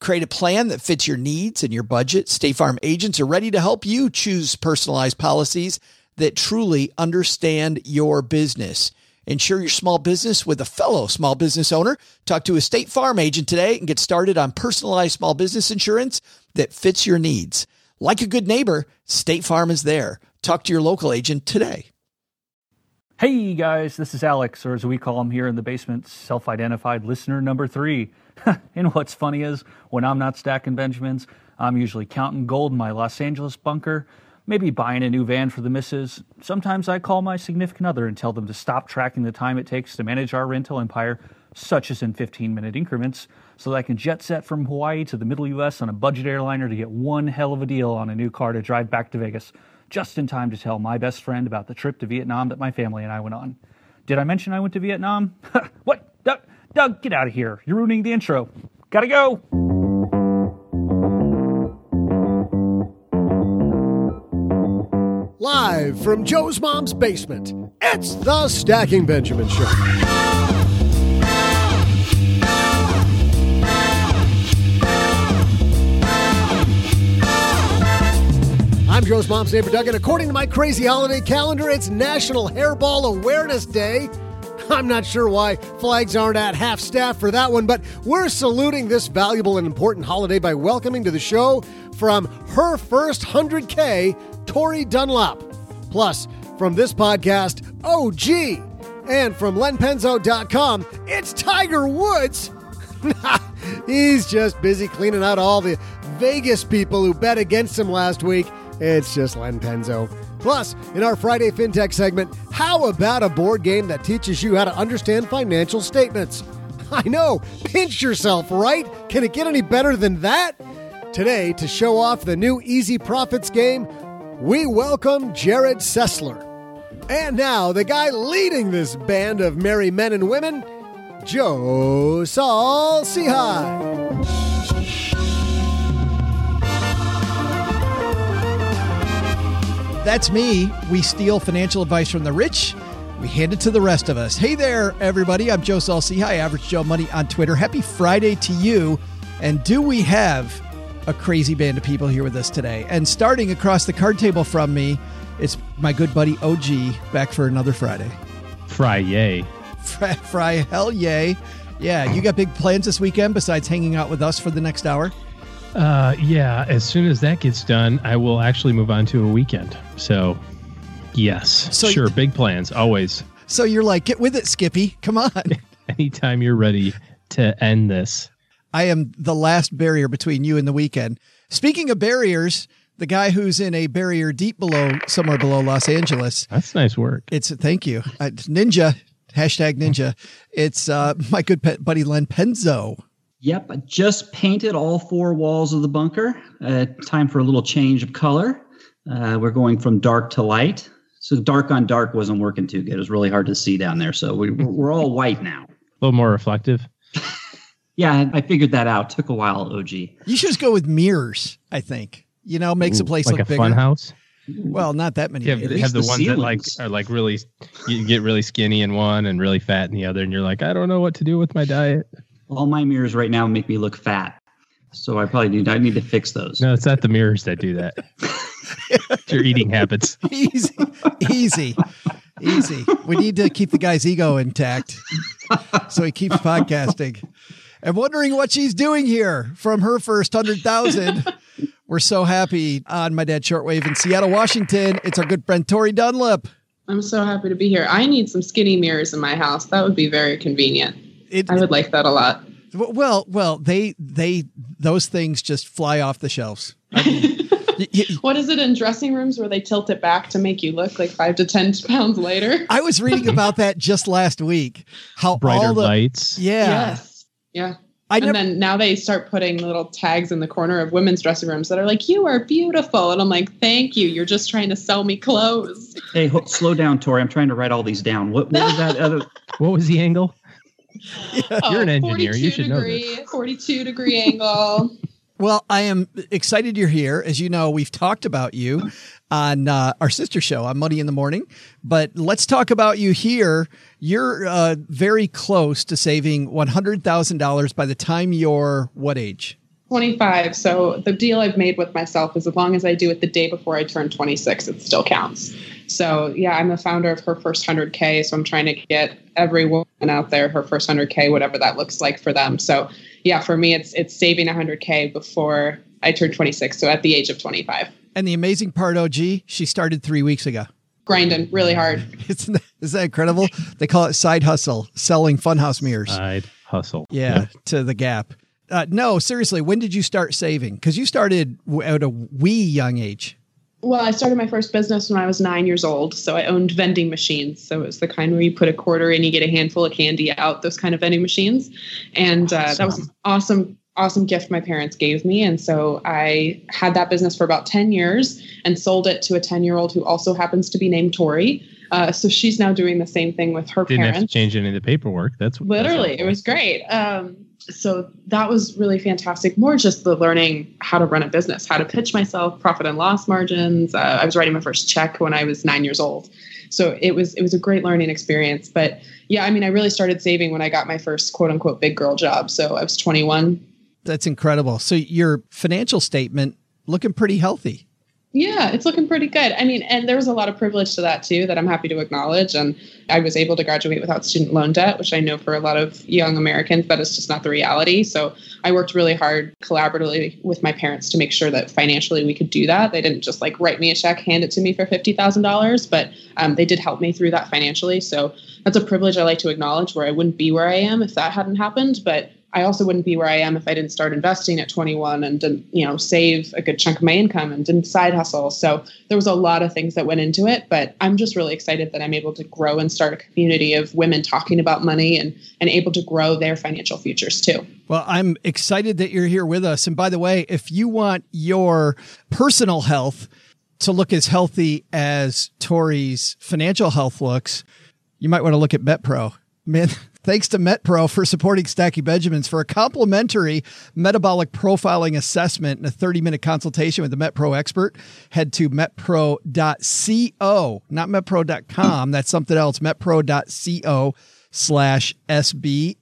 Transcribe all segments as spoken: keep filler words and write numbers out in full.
Create a plan that fits your needs and your budget. State Farm agents are ready to help you choose personalized policies that truly understand your business. Insure your small business with a fellow small business owner. Talk to a State Farm agent today and get started on personalized small business insurance that fits your needs. Like a good neighbor, State Farm is there. Talk to your local agent today. Hey guys, this is Alex, or as we call him here in the basement, self-identified listener number three. And what's funny is, when I'm not stacking Benjamins, I'm usually counting gold in my Los Angeles bunker, maybe buying a new van for the missus. Sometimes I call my significant other and tell them to stop tracking the time it takes to manage our rental empire, such as in fifteen-minute increments, so that I can jet set from Hawaii to the middle U S on a budget airliner to get one hell of a deal on a new car to drive back to Vegas, just in time to tell my best friend about the trip to Vietnam that my family and I went on. Did I mention I went to Vietnam? What? Doug, Doug, get out of here. You're ruining the intro. Gotta go. Live from Joe's mom's basement, it's the Stacking Benjamins Show. I'm Joe's mom's neighbor, Doug, and according to my crazy holiday calendar, it's National Hairball Awareness Day. I'm not sure why flags aren't at half staff for that one, but we're saluting this valuable and important holiday by welcoming to the show from Her First one hundred K, Tori Dunlap. Plus, from this podcast, O G. And from Len Penzo dot com, it's Tiger Woods. He's just busy cleaning out all the Vegas people who bet against him last week. It's just Len Penzo. Plus, in our Friday FinTech segment, how about a board game that teaches you how to understand financial statements? I know, pinch yourself, right? Can it get any better than that? Today, to show off the new Easy Profits game, we welcome Jared Sessler. And now, the guy leading this band of merry men and women, Joe Saul-Sehy. That's me. We steal financial advice from the rich. We hand it to the rest of us. Hey there, everybody. I'm Joe Saul-Sehy, Average Joe Money on Twitter. Happy Friday to you. And do we have a crazy band of people here with us today? And starting across the card table from me, it's my good buddy O G, back for another Friday. Fry yay. Fry, fry hell yay. Yeah, you got big plans this weekend besides hanging out with us for the next hour? Uh, yeah, as soon as that gets done, I will actually move on to a weekend. So, yes, so sure, big plans, always. So you're like, get with it, Skippy. Come on. Anytime you're ready to end this. I am the last barrier between you and the weekend. Speaking of barriers, the guy who's in a barrier deep below, somewhere below Los Angeles. That's nice work. It's thank you. Uh, ninja, hashtag ninja. It's uh, my good pet buddy, Len Penzo. Yep, I just painted all four walls of the bunker. Uh, time for a little change of color. Uh, we're going from dark to light. So dark on dark wasn't working too good. It was really hard to see down there. So we, we're all white now. A little more reflective. Yeah, I figured that out. Took a while, O G. You should just go with mirrors, I think. You know, makes Ooh, a place like look a bigger. Like a fun house? Well, not that many. Yeah, have have the, the ones ceilings. that like are like really, you get really skinny in one and really fat in the other. And you're like, I don't know what to do with my diet. All my mirrors right now make me look fat. So I probably need, I need to fix those. No, it's not the mirrors that do that. It's your eating habits. Easy, easy, easy. We need to keep the guy's ego intact so he keeps podcasting. I'm wondering what she's doing here from Her First one hundred thousand. We're so happy on My Dad Shortwave in Seattle, Washington. It's our good friend, Tori Dunlap. I'm so happy to be here. I need some skinny mirrors in my house. That would be very convenient. It, I would like that a lot. Well, well, they they those things just fly off the shelves. I mean, y- y- what is it in dressing rooms where they tilt it back to make you look like five to ten pounds later? I was reading about that just last week. How brighter all the, lights. Yeah. Yes. Yeah. I never, and then now they start putting little tags in the corner of women's dressing rooms that are like, you are beautiful. And I'm like, thank you. You're just trying to sell me clothes. Hey, ho- slow down, Tori. I'm trying to write all these down. What, what was that other? What was the angle? Yeah. Oh, you're an engineer. You should degree, know this. forty-two degree angle. Well, I am excited you're here. As you know, we've talked about you on uh, our sister show on Money in the Morning, but let's talk about you here. You're uh, very close to saving one hundred thousand dollars by the time you're what age? twenty-five. So the deal I've made with myself is as long as I do it the day before I turn twenty-six, it still counts. So yeah, I'm the founder of Her First one hundred K. So I'm trying to get every woman out there, her first one hundred K, whatever that looks like for them. So yeah, for me, it's it's saving one hundred K before I turn twenty-six. So at the age of twenty-five. And the amazing part, O G, she started three weeks ago. Grinding really hard. Isn't that, isn't that incredible? They call it side hustle, selling funhouse mirrors. Side hustle. Yeah, yep. To the Gap. Uh, no, seriously, when did you start saving? Because you started at a wee young age. Well, I started my first business when I was nine years old. So I owned vending machines. So it was the kind where you put a quarter in, you get a handful of candy out, those kind of vending machines. And uh, awesome. That was an awesome, awesome gift my parents gave me. And so I had that business for about ten years and sold it to a ten-year-old who also happens to be named Tori. Uh, so she's now doing the same thing with her Didn't parents. Didn't have to change any of the paperwork. That's literally, that's it was great. Um, so that was really fantastic. More just the learning how to run a business, how to pitch myself, profit and loss margins. Uh, I was writing my first check when I was nine years old. So it was, it was a great learning experience. But yeah, I mean, I really started saving when I got my first quote unquote big girl job. So I was twenty-one. That's incredible. So your financial statement looking pretty healthy. Yeah, it's looking pretty good. I mean, and there was a lot of privilege to that, too, that I'm happy to acknowledge. And I was able to graduate without student loan debt, which I know for a lot of young Americans, that is just not the reality. So I worked really hard collaboratively with my parents to make sure that financially we could do that. They didn't just like write me a check, hand it to me for fifty thousand dollars, but um, they did help me through that financially. So that's a privilege I like to acknowledge, where I wouldn't be where I am if that hadn't happened. But I also wouldn't be where I am if I didn't start investing at twenty-one and didn't, you know, save a good chunk of my income and didn't side hustle. So there was a lot of things that went into it, but I'm just really excited that I'm able to grow and start a community of women talking about money and, and able to grow their financial futures too. Well, I'm excited that you're here with us. And by the way, if you want your personal health to look as healthy as Tori's financial health looks, you might want to look at MetPro. Man, thanks to MetPro for supporting Stacking Benjamins. For a complimentary metabolic profiling assessment and a thirty-minute consultation with the MetPro expert, head to metpro dot co, not metpro dot com. That's something else, metpro dot co slash S B.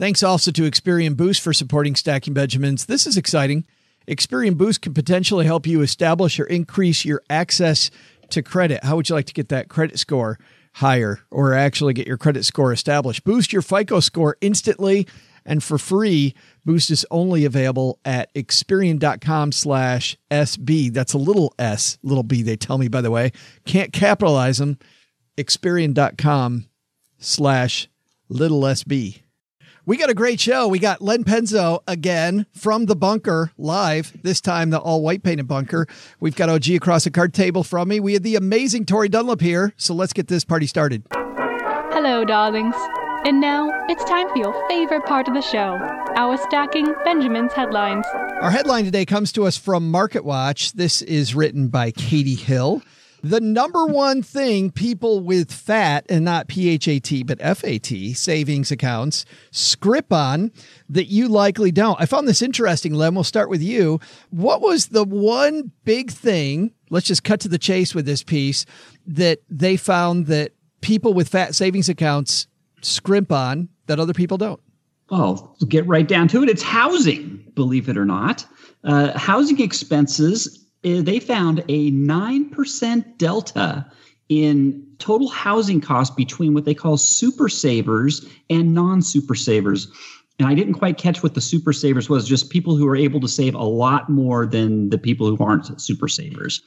Thanks also to Experian Boost for supporting Stacking Benjamins. This is exciting. Experian Boost can potentially help you establish or increase your access to credit. How would you like to get that credit score higher, or actually get your credit score established? Boost your FICO score instantly and for free. Boost is only available at Experian dot com slash S B. That's a little S, little B, they tell me, by the way. Can't capitalize them. Experian dot com slash little S B. We got a great show. We got Len Penzo again from the bunker live, this time the all white painted bunker. We've got O G across the card table from me. We had the amazing Tori Dunlap here. So let's get this party started. Hello, darlings. And now it's time for your favorite part of the show, our Stacking Benjamins headlines. Our headline today comes to us from MarketWatch. This is written by Katie Hill. The number one thing people with F A T, and not P H A T, but F A T, savings accounts, scrip on that you likely don't. I found this interesting, Len. We'll start with you. What was the one big thing, let's just cut to the chase with this piece, that they found that people with F A T savings accounts scrimp on that other people don't? Well, to get right down to it, it's housing, believe it or not. Uh, housing expenses, they found a nine percent delta in total housing costs between what they call super savers and non-super savers. And I didn't quite catch what the super savers was, just people who are able to save a lot more than the people who aren't super savers.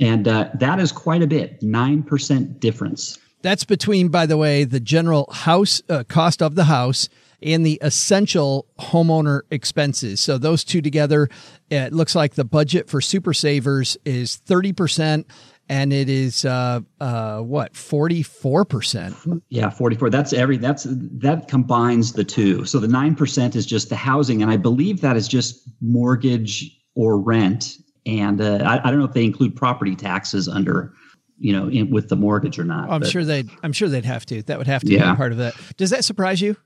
And uh, that is quite a bit, nine percent difference. That's between, by the way, the general house uh, cost of the house and the essential homeowner expenses. So those two together, it looks like the budget for super savers is thirty percent and it is uh, uh, what, forty-four percent? Yeah, forty-four. That's every that's that combines the two. So the nine percent is just the housing, and I believe that is just mortgage or rent. And uh, I, I don't know if they include property taxes under, you know, in, with the mortgage or not. Oh, I'm but, sure they'd. I'm sure they'd have to. That would have to yeah. be part of that. Does that surprise you?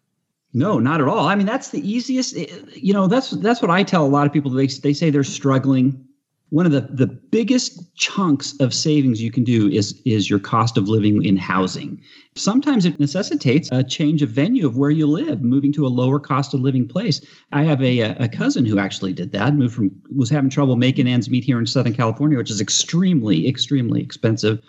No, not at all. I mean, that's the easiest. You know, that's that's what I tell a lot of people. They they say they're struggling. One of the, the biggest chunks of savings you can do is is your cost of living in housing. Sometimes it necessitates a change of venue of where you live, moving to a lower cost of living place. I have a a cousin who actually did that, moved from was having trouble making ends meet here in Southern California, which is extremely, extremely expensive.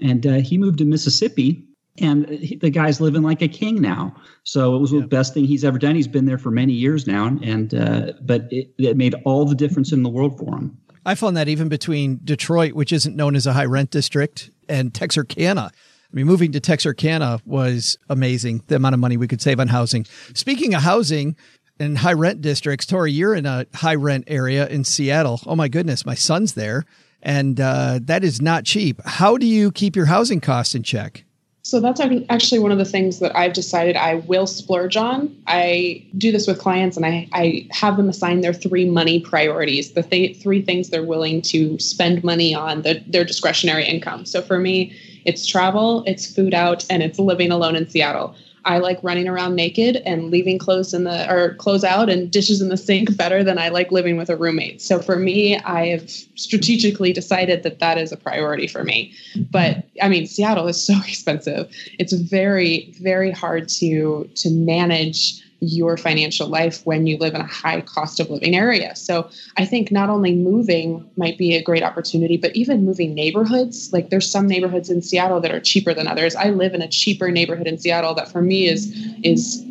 And uh, he moved to Mississippi, and he, the guy's living like a king now. So it was yeah. the best thing he's ever done. He's been there for many years now, and uh, but it, it made all the difference in the world for him. I found that even between Detroit, which isn't known as a high rent district, and Texarkana. I mean, moving to Texarkana was amazing, the amount of money we could save on housing. Speaking of housing and high rent districts, Tori, you're in a high rent area in Seattle. Oh, my goodness. My son's there. And uh, that is not cheap. How do you keep your housing costs in check? So that's actually one of the things that I've decided I will splurge on. I do this with clients, and I, I have them assign their three money priorities, the th- three things they're willing to spend money on, the, their discretionary income. So for me, it's travel, it's food out, and it's living alone in Seattle. I like running around naked and leaving clothes in the or clothes out and dishes in the sink better than I like living with a roommate. So for me, I have strategically decided that that is a priority for me. But I mean, Seattle is so expensive. It's very, very hard to to manage your financial life when you live in a high cost of living area. So I think not only moving might be a great opportunity, but even moving neighborhoods. Like there's some neighborhoods in Seattle that are cheaper than others. I live in a cheaper neighborhood in Seattle that for me is is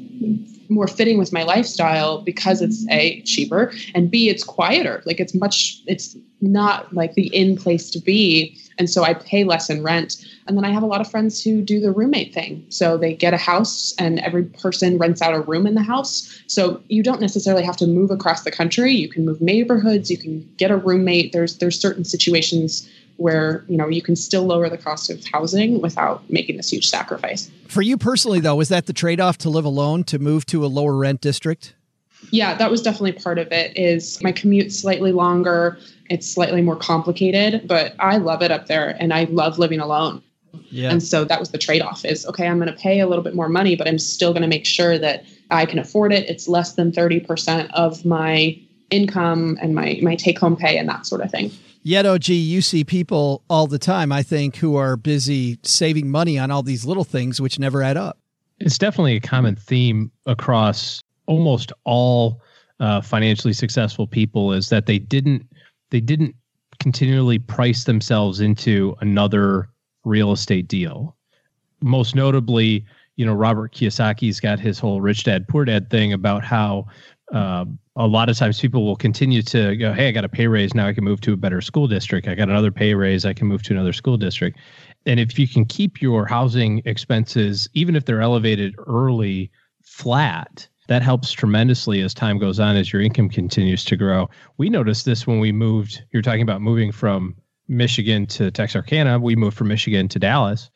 more fitting with my lifestyle because it's A, cheaper, and B, it's quieter. Like it's much, it's not like the in place to be. And so I pay less in rent. And then I have a lot of friends who do the roommate thing. So they get a house and every person rents out a room in the house. So you don't necessarily have to move across the country. You can move neighborhoods. You can get a roommate. There's there's certain situations where, you know, you can still lower the cost of housing without making this huge sacrifice. For you personally, though, was that the trade-off to live alone, to move to a lower rent district? Yeah, that was definitely part of it. Is my commute slightly longer. It's slightly more complicated, but I love it up there and I love living alone. Yeah. And so that was the trade-off is, okay, I'm going to pay a little bit more money, but I'm still going to make sure that I can afford it. It's less than thirty percent of my income and my, my take-home pay and that sort of thing. Yet, O G, you see people all the time, I think, who are busy saving money on all these little things, which never add up. It's definitely a common theme across almost all uh, financially successful people is that they didn't they didn't continually price themselves into another real estate deal. Most notably, you know, Robert Kiyosaki's got his whole rich dad, poor dad thing about how uh, a lot of times people will continue to go, hey, I got a pay raise. Now I can move to a better school district. I got another pay raise. I can move to another school district. And if you can keep your housing expenses, even if they're elevated early, flat, that helps tremendously as time goes on, as your income continues to grow. We noticed this when we moved. You're talking about moving from Michigan to Texarkana. We moved from Michigan to Dallas.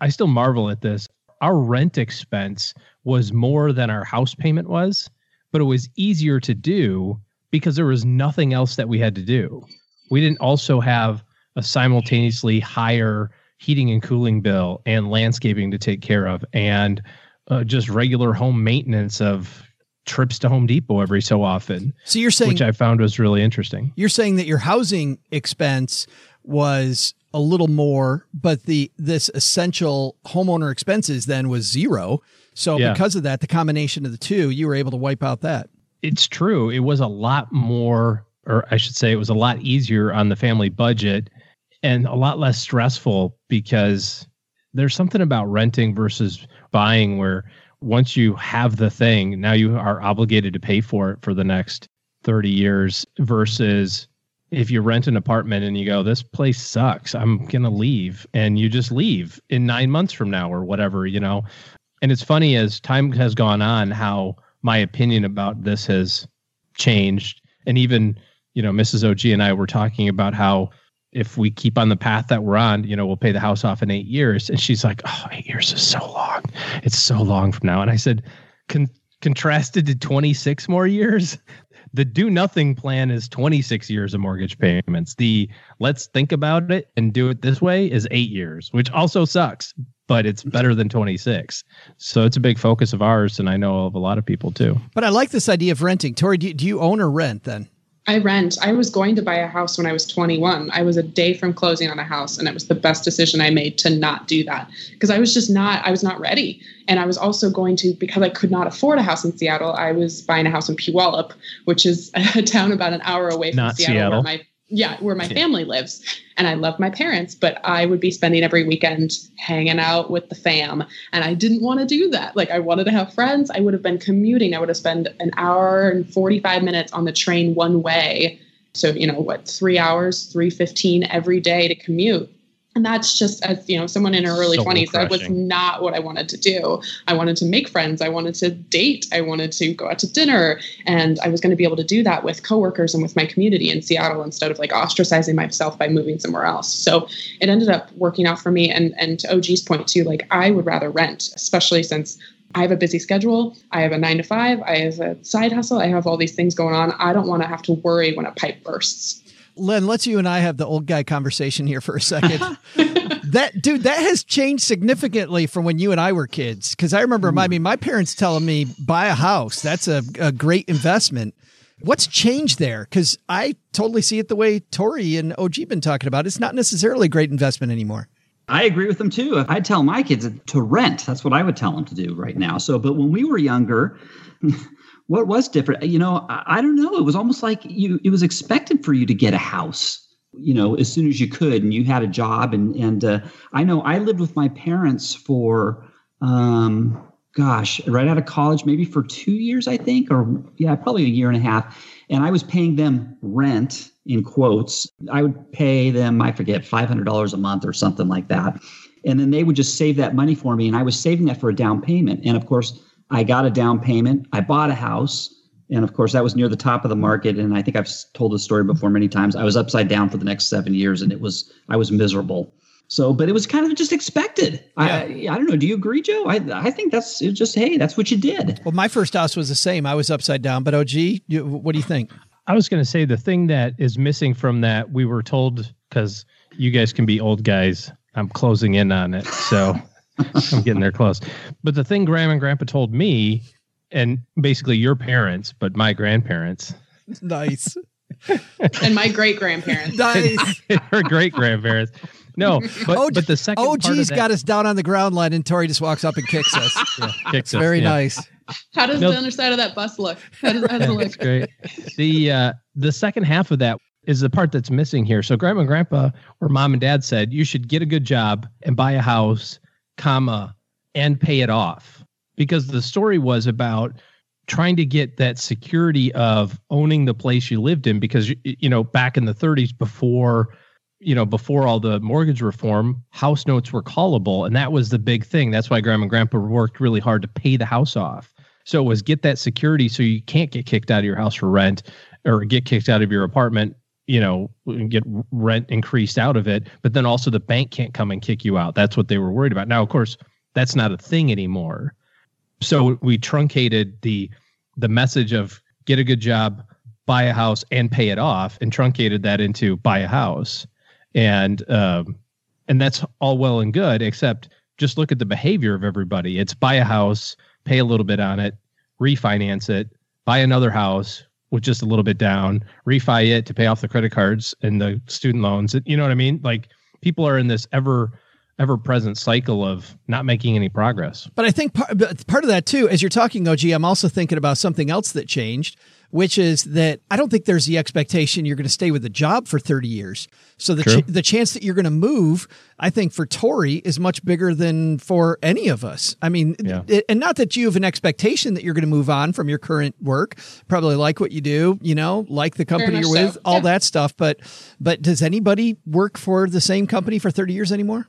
I still marvel at this. Our rent expense was more than our house payment was, but it was easier to do because there was nothing else that we had to do. We didn't also have a simultaneously higher heating and cooling bill and landscaping to take care of and Uh, just regular home maintenance of trips to Home Depot every so often. So you're saying, which I found was really interesting. You're saying that your housing expense was a little more, but the this essential homeowner expenses then was zero. So yeah. because of that, the combination of the two, you were able to wipe out that. It's true. It was a lot more, or I should say it was a lot easier on the family budget and a lot less stressful because there's something about renting versus buying where once you have the thing, now you are obligated to pay for it for the next thirty years versus if you rent an apartment and you go, this place sucks, I'm going to leave. And you just leave in nine months from now or whatever, you know. And it's funny as time has gone on, how my opinion about this has changed. And even, you know, Missus O G and I were talking about how if we keep on the path that we're on, you know, we'll pay the house off in eight years. And she's like, oh, eight years is so long. It's so long from now. And I said, Con- contrasted to twenty-six more years, the do nothing plan is twenty-six years of mortgage payments. The let's think about it and do it this way is eight years, which also sucks, but it's better than twenty-six. So it's a big focus of ours. And I know of a lot of people too. But I like this idea of renting. Tori, do you, do you own or rent then? I rent. I was going to buy a house when I was twenty-one. I was a day from closing on a house, and it was the best decision I made to not do that because I was just not, I was not ready. And I was also going to, because I could not afford a house in Seattle, I was buying a house in Puyallup, which is a town about an hour away from not Seattle. Seattle. Where my, yeah, where my family lives. And I love my parents, but I would be spending every weekend hanging out with the fam. And I didn't want to do that. Like, I wanted to have friends. I would have been commuting. I would have spent an hour and forty-five minutes on the train one way. So, you know, what, three hours, three fifteen every day to commute. And that's just, as you know, someone in her early so twenties, that was not what I wanted to do. I wanted to make friends. I wanted to date. I wanted to go out to dinner. And I was going to be able to do that with coworkers and with my community in Seattle instead of like ostracizing myself by moving somewhere else. So it ended up working out for me. And, and to O G's point too, like I would rather rent, especially since I have a busy schedule. I have a nine to five. I have a side hustle. I have all these things going on. I don't want to have to worry when a pipe bursts. Len, let's you and I have the old guy conversation here for a second. That dude, that has changed significantly from when you and I were kids. Cause I remember my, I mean, my parents telling me buy a house. That's a, a great investment. What's changed there? Cause I totally see it the way Tori and O G been talking about. It's not necessarily a great investment anymore. I agree with them too. I tell my kids to rent. That's what I would tell them to do right now. So, but when we were younger, what was different? You know, I, I don't know. It was almost like you, it was expected for you to get a house, you know, as soon as you could and you had a job. And, and uh, I know I lived with my parents for, um, gosh, right out of college, maybe for two years, I think, or yeah, probably a year and a half. And I was paying them rent in quotes. I would pay them, I forget, five hundred dollars a month or something like that. And then they would just save that money for me. And I was saving that for a down payment. And of course, I got a down payment. I bought a house. And of course, that was near the top of the market. And I think I've told this story before many times. I was upside down for the next seven years and it was, I was miserable. So, but it was kind of just expected. Yeah. I I don't know. Do you agree, Joe? I I think that's it's just, hey, that's what you did. Well, my first house was the same. I was upside down, but O G, you, what do you think? I was going to say the thing that is missing from that we were told, because you guys can be old guys. I'm closing in on it. So. I'm getting there close. But the thing Grandma and Grandpa told me, and basically your parents, but my grandparents. Nice. And my great-grandparents. Nice. Her great-grandparents. No, but, O G, but the second O G's part of that, got us down on the ground line, and Tori just walks up and kicks us. Yeah, kicks us. Very yeah. nice. How does no, the underside of that bus look? How does that look? That's great. The, uh, the second half of that is the part that's missing here. So Grandma and Grandpa, or Mom and Dad said, you should get a good job and buy a house, comma, and pay it off. Because the story was about trying to get that security of owning the place you lived in. Because, you know, back in the thirties, before, you know, before all the mortgage reform, house notes were callable. And that was the big thing. That's why Grandma and Grandpa worked really hard to pay the house off. So it was get that security so you can't get kicked out of your house for rent or get kicked out of your apartment, you know, get rent increased out of it, but then also the bank can't come and kick you out. That's what they were worried about. Now, of course, that's not a thing anymore. So we truncated the the message of get a good job, buy a house, and pay it off, and truncated that into buy a house. And um, and that's all well and good, except just look at the behavior of everybody. It's buy a house, pay a little bit on it, refinance it, buy another house with just a little bit down, refi it to pay off the credit cards and the student loans. You know what I mean? Like, people are in this ever, ever present cycle of not making any progress. But I think part, part of that too, as you're talking, O G, I'm also thinking about something else that changed, which is that I don't think there's the expectation you're going to stay with the job for thirty years. So the ch- the chance that you're going to move, I think for Tori, is much bigger than for any of us. I mean, yeah. it, and not that you have an expectation that you're going to move on from your current work, probably like what you do, you know, like the company you're with, so. all yeah. that stuff. But, but does anybody work for the same company for thirty years anymore?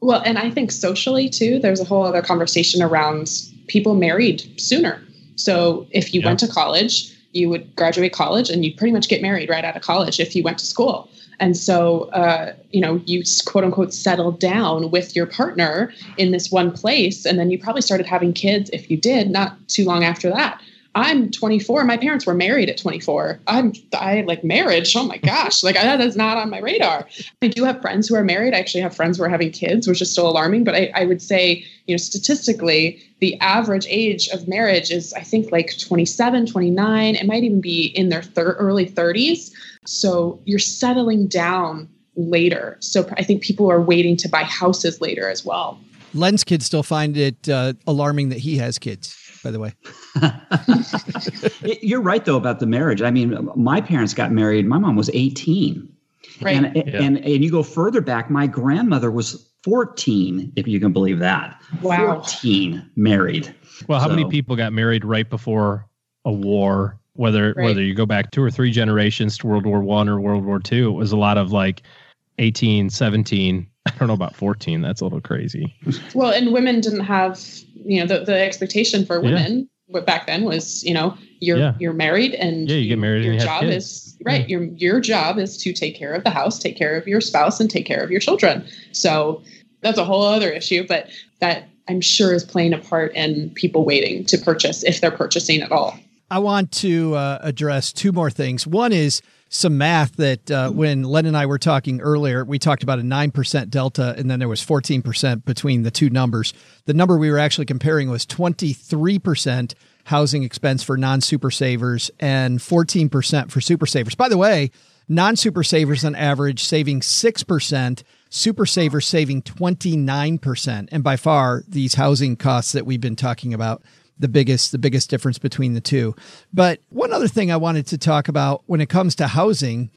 Well, and I think socially too, there's a whole other conversation around people married sooner. So if you yeah. went to college, you would graduate college and you pretty much get married right out of college if you went to school. And so, uh, you know, you quote unquote settled down with your partner in this one place. And then you probably started having kids, if you did, not too long after that. I'm twenty-four. My parents were married at twenty-four. I'm I like marriage. Oh my gosh. Like I, that's not on my radar. I do have friends who are married. I actually have friends who are having kids, which is still alarming. But I, I would say, you know, statistically, the average age of marriage is, I think, like twenty-seven, twenty-nine. It might even be in their thir- early thirties. So you're settling down later. So I think people are waiting to buy houses later as well. Len's kids still find it uh, alarming that he has kids, by the way. You're right, though, about the marriage. I mean, my parents got married. My mom was eighteen. Right. And, yeah. and, and you go further back, my grandmother was fourteen, if you can believe that. Wow. fourteen married. Well, how so. many people got married right before a war? Whether right. whether you go back two or three generations to World War One or World War Two, it was a lot of like eighteen, seventeen. I don't know about fourteen. That's a little crazy. Well, and women didn't have, you know, the, the expectation for women. Yeah. But back then was, you know, you're yeah. you're married and yeah, you get married your and you job have kids. is right. Yeah. Your your job is to take care of the house, take care of your spouse, and take care of your children. So that's a whole other issue, but that I'm sure is playing a part in people waiting to purchase if they're purchasing at all. I want to uh, address two more things. One is some math that uh, when Len and I were talking earlier, we talked about a nine percent delta, and then there was fourteen percent between the two numbers. The number we were actually comparing was twenty-three percent housing expense for non-super savers and fourteen percent for super savers. By the way, non-super savers on average saving six percent, super savers saving twenty-nine percent. And by far, these housing costs that we've been talking about, the biggest, the biggest difference between the two. But one other thing I wanted to talk about when it comes to housing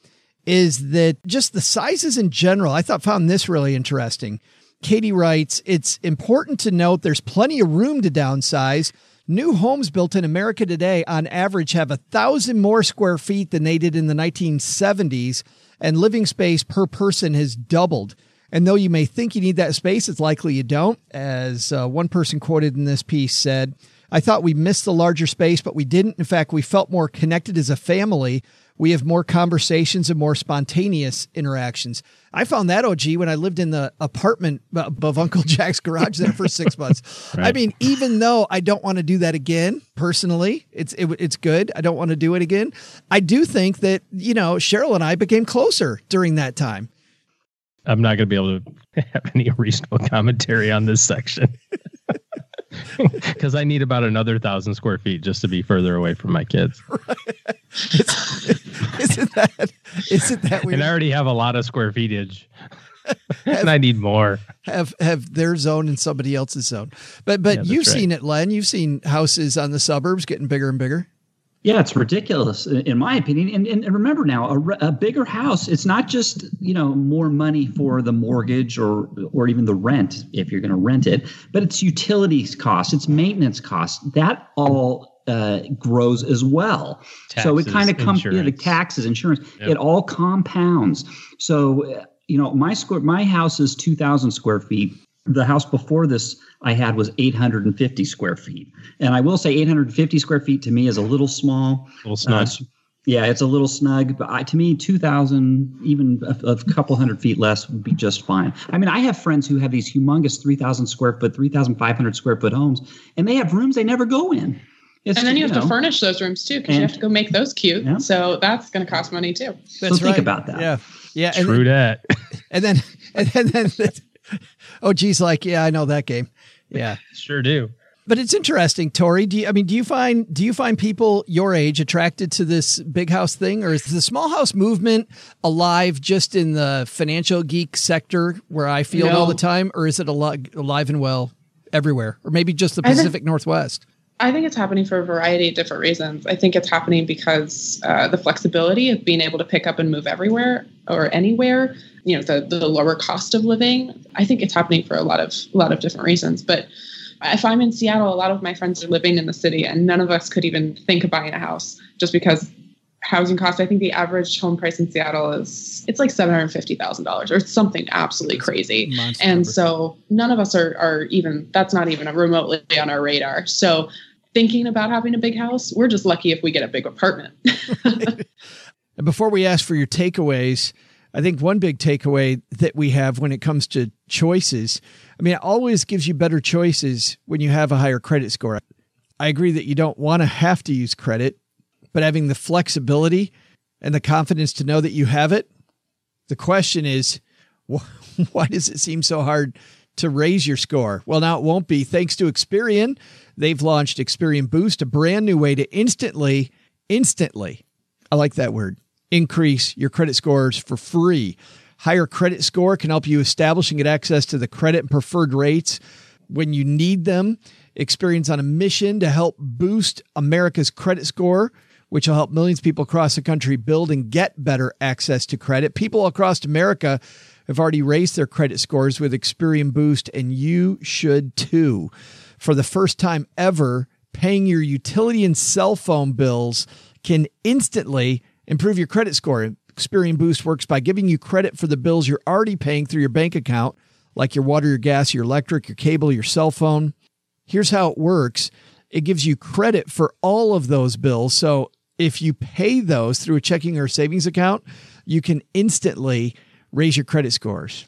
is that just the sizes in general, I thought found this really interesting. Katie writes, it's important to note there's plenty of room to downsize. New homes built in America today on average have a thousand more square feet than they did in the nineteen seventies, and living space per person has doubled. And though you may think you need that space, it's likely you don't. As uh, one person quoted in this piece said, I thought we missed the larger space, but we didn't. In fact, we felt more connected as a family. We have more conversations and more spontaneous interactions. I found that, O G, when I lived in the apartment above Uncle Jack's garage there for six months. Right. I mean, even though I don't want to do that again, personally, it's it, it's good. I don't want to do it again. I do think that, you know, Cheryl and I became closer during that time. I'm not going to be able to have any reasonable commentary on this section. Because I need about another thousand square feet just to be further away from my kids. Right. Isn't, isn't that isn't that weird? And I already have a lot of square feetage, have, and I need more. Have have their zone and somebody else's zone. But but yeah, you've right. seen it, Len. You've seen houses on the suburbs getting bigger and bigger. Yeah, it's ridiculous, in my opinion. And and remember now, a, a bigger house, it's not just, you know, more money for the mortgage or or even the rent, if you're going to rent it, but it's utilities costs, it's maintenance costs. That all uh, grows as well. Taxes, so it kind of comes, you know, the taxes, insurance, yep. It all compounds. So, you know, my square, my house is two thousand square feet. The house before this I had was eight hundred fifty square feet. And I will say eight hundred fifty square feet to me is a little small. A little snug. Uh, yeah, it's a little snug. But I, to me, two thousand, even a, a couple hundred feet less would be just fine. I mean, I have friends who have these humongous three thousand square foot, three thousand five hundred square foot homes, and they have rooms they never go in. It's, and then you, you have know, to furnish those rooms too, because you have to go make those cute. Yeah. So that's going to cost money too. That's so think right. about that. Yeah, yeah. And True then, that. And then, and then, and then oh, geez, like, yeah, I know that game. Yeah, sure do. But it's interesting, Tori. Do you, I mean, do you find do you find people your age attracted to this big house thing, or is the small house movement alive just in the financial geek sector where I feel no. all the time, or is it alive, alive and well everywhere, or maybe just the Pacific I think, Northwest? I think it's happening for a variety of different reasons. I think it's happening because uh, the flexibility of being able to pick up and move everywhere or anywhere. You know, the, the lower cost of living. I think it's happening for a lot of a lot of different reasons. But if I'm in Seattle, a lot of my friends are living in the city, and none of us could even think of buying a house just because housing costs. I think the average home price in Seattle is it's like seven hundred fifty thousand dollars or something absolutely crazy. Monster and number. So none of us are are even that's not even remotely on our radar. So thinking about having a big house. We're just lucky if we get a big apartment. And before we ask for your takeaways, I think one big takeaway that we have when it comes to choices, I mean, it always gives you better choices when you have a higher credit score. I agree that you don't want to have to use credit, but having the flexibility and the confidence to know that you have it. The question is, why does it seem so hard to raise your score? Well, now it won't be. Thanks to Experian, they've launched Experian Boost, a brand new way to instantly, instantly, I like that word, increase your credit scores for free. Higher credit score can help you establish and get access to the credit and preferred rates when you need them. Experian's on a mission to help boost America's credit score, which will help millions of people across the country build and get better access to credit. People across America have already raised their credit scores with Experian Boost, and you should too. For the first time ever, paying your utility and cell phone bills can instantly improve your credit score. Experian Boost works by giving you credit for the bills you're already paying through your bank account, like your water, your gas, your electric, your cable, your cell phone. Here's how it works. It gives you credit for all of those bills. So if you pay those through a checking or savings account, you can instantly raise your credit scores.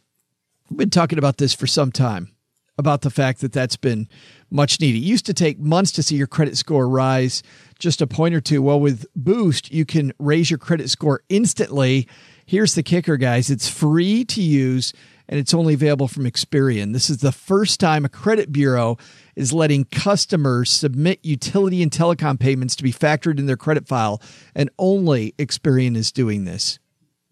We've been talking about this for some time, about the fact that that's been much needed. It used to take months to see your credit score rise, just a point or two. Well, with Boost, you can raise your credit score instantly. Here's the kicker, guys. It's free to use, and it's only available from Experian. This is the first time a credit bureau is letting customers submit utility and telecom payments to be factored in their credit file, and only Experian is doing this.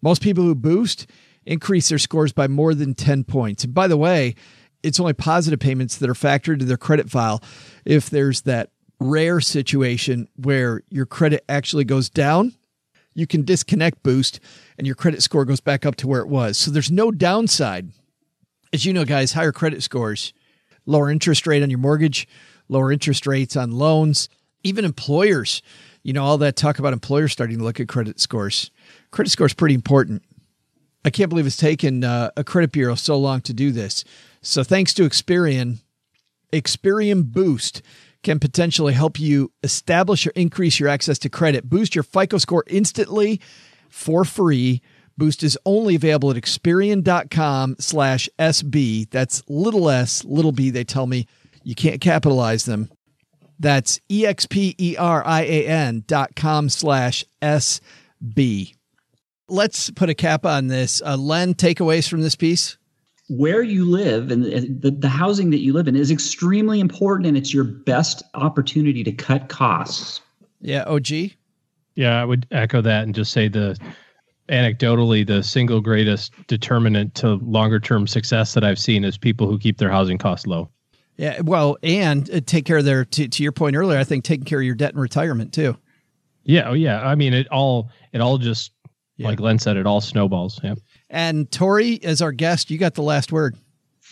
Most people who Boost increase their scores by more than ten points. And by the way, it's only positive payments that are factored into their credit file. If there's that rare situation where your credit actually goes down, you can disconnect Boost and your credit score goes back up to where it was. So there's no downside. As you know, guys, higher credit scores, lower interest rate on your mortgage, lower interest rates on loans, even employers. You know, all that talk about employers starting to look at credit scores. Credit score is pretty important. I can't believe it's taken uh, a credit bureau so long to do this. So thanks to Experian, Experian Boost can potentially help you establish or increase your access to credit. Boost your FICO score instantly for free. Boost is only available at Experian.com slash SB. That's little s, little b. They tell me you can't capitalize them. That's E X P E R I A N dot com slash S B. Let's put a cap on this. Uh, Len, takeaways from this piece? Where you live and the, the housing that you live in is extremely important, and it's your best opportunity to cut costs. Yeah, O G? Yeah, I would echo that and just say the anecdotally, the single greatest determinant to longer-term success that I've seen is people who keep their housing costs low. Yeah, well, and take care of their, to, to your point earlier, I think taking care of your debt and retirement too. Yeah, oh yeah. I mean, it all, it all just... Yeah. Like Len said, it all snowballs. Yeah. And Tori, as our guest, you got the last word.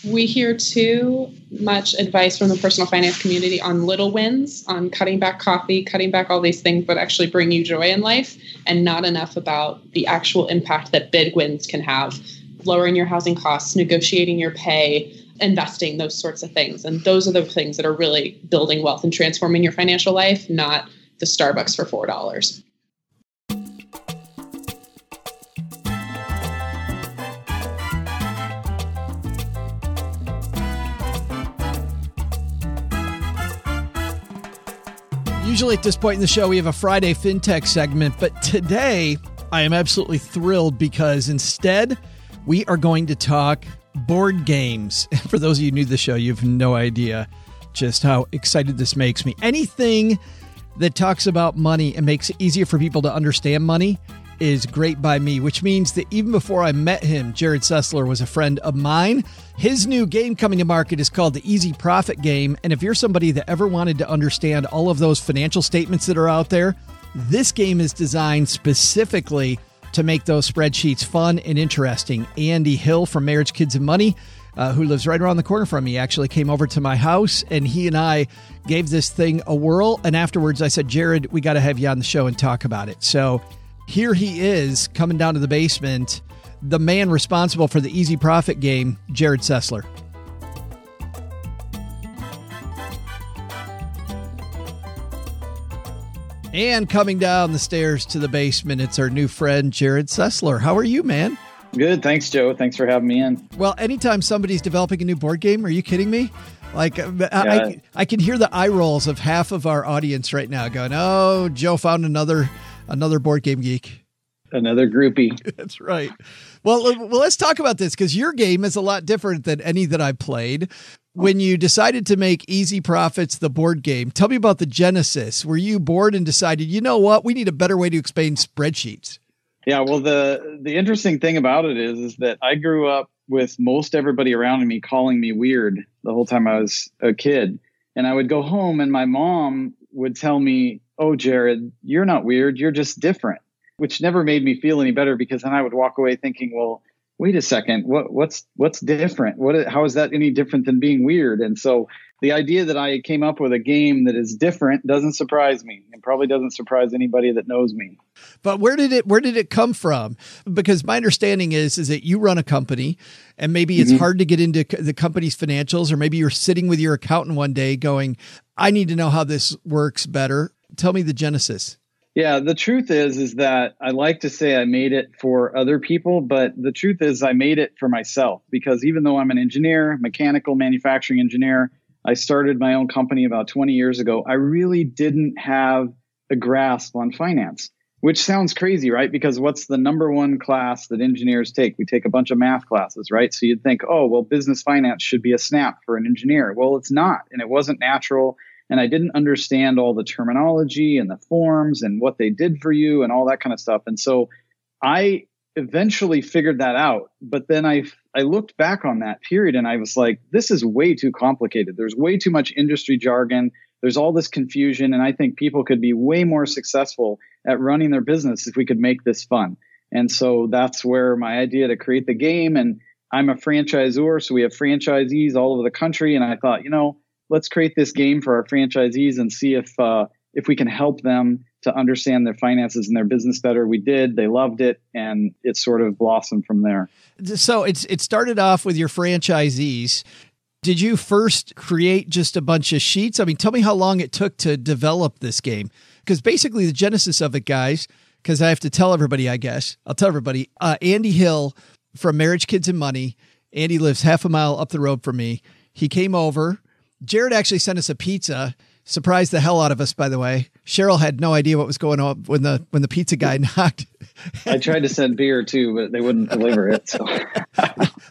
We hear too much advice from the personal finance community on little wins, on cutting back coffee, cutting back all these things that actually bring you joy in life, and not enough about the actual impact that big wins can have. Lowering your housing costs, negotiating your pay, investing, those sorts of things. And those are the things that are really building wealth and transforming your financial life, not the Starbucks for four dollars. Usually at this point in the show, we have a Friday FinTech segment, but today I am absolutely thrilled because instead we are going to talk board games. And for those of you new to the show, you have no idea just how excited this makes me. Anything that talks about money and makes it easier for people to understand money is great by me, which means that even before I met him, Jared Sessler was a friend of mine. His new game coming to market is called the Easy Profit Game. And if you're somebody that ever wanted to understand all of those financial statements that are out there, this game is designed specifically to make those spreadsheets fun and interesting. Andy Hill from Marriage, Kids, and Money, uh, who lives right around the corner from me, actually came over to my house, and he and I gave this thing a whirl. And afterwards I said, Jared, we got to have you on the show and talk about it. So here he is, coming down to the basement, the man responsible for the Easy Profit Game, Jared Sessler. And coming down the stairs to the basement, it's our new friend, Jared Sessler. How are you, man? Good. Thanks, Joe. Thanks for having me in. Well, anytime somebody's developing a new board game, are you kidding me? Like, I, yeah. I, I can hear the eye rolls of half of our audience right now going, oh, Joe found another another board game geek. Another groupie. That's right. Well, well, let's talk about this, because your game is a lot different than any that I played. When you decided to make Easy Profits the board game, tell me about the genesis. Were you bored and decided, you know what, we need a better way to explain spreadsheets? Yeah, well, the the interesting thing about it is, is that I grew up with most everybody around me calling me weird the whole time I was a kid. And I would go home and my mom would tell me, oh, Jared, you're not weird, you're just different, which never made me feel any better, because then I would walk away thinking, well, wait a second, what, what's what's different? What? How is that any different than being weird? And so the idea that I came up with a game that is different doesn't surprise me, and probably doesn't surprise anybody that knows me. But where did it where did it come from? Because my understanding is, is that you run a company, and maybe it's mm-hmm. hard to get into the company's financials, or maybe you're sitting with your accountant one day going, I need to know how this works better. Tell me the genesis. Yeah, the truth is, is that I like to say I made it for other people, but the truth is I made it for myself, because even though I'm an engineer, mechanical manufacturing engineer, I started my own company about twenty years ago. I really didn't have a grasp on finance, which sounds crazy, right? Because what's the number one class that engineers take? We take a bunch of math classes, right? So you'd think, oh, well, business finance should be a snap for an engineer. Well, it's not, and it wasn't natural. And I didn't understand all the terminology and the forms and what they did for you and all that kind of stuff. And so I eventually figured that out. But then I I looked back on that period and I was like, this is way too complicated. There's way too much industry jargon. There's all this confusion. And I think people could be way more successful at running their business if we could make this fun. And so that's where my idea to create the game. And I'm a franchisor, so we have franchisees all over the country. And I thought, you know, let's create this game for our franchisees and see if uh, if we can help them to understand their finances and their business better. We did. They loved it. And it sort of blossomed from there. So it's it started off with your franchisees. Did you first create just a bunch of sheets? I mean, tell me how long it took to develop this game. Because basically the genesis of it, guys, because I have to tell everybody, I guess. I'll tell everybody. Uh, Andy Hill from Marriage, Kids, and Money. Andy lives half a mile up the road from me. He came over. Jared actually sent us a pizza, surprised the hell out of us, by the way. Cheryl had no idea what was going on when the when the pizza guy knocked. I tried to send beer, too, but they wouldn't deliver it. So.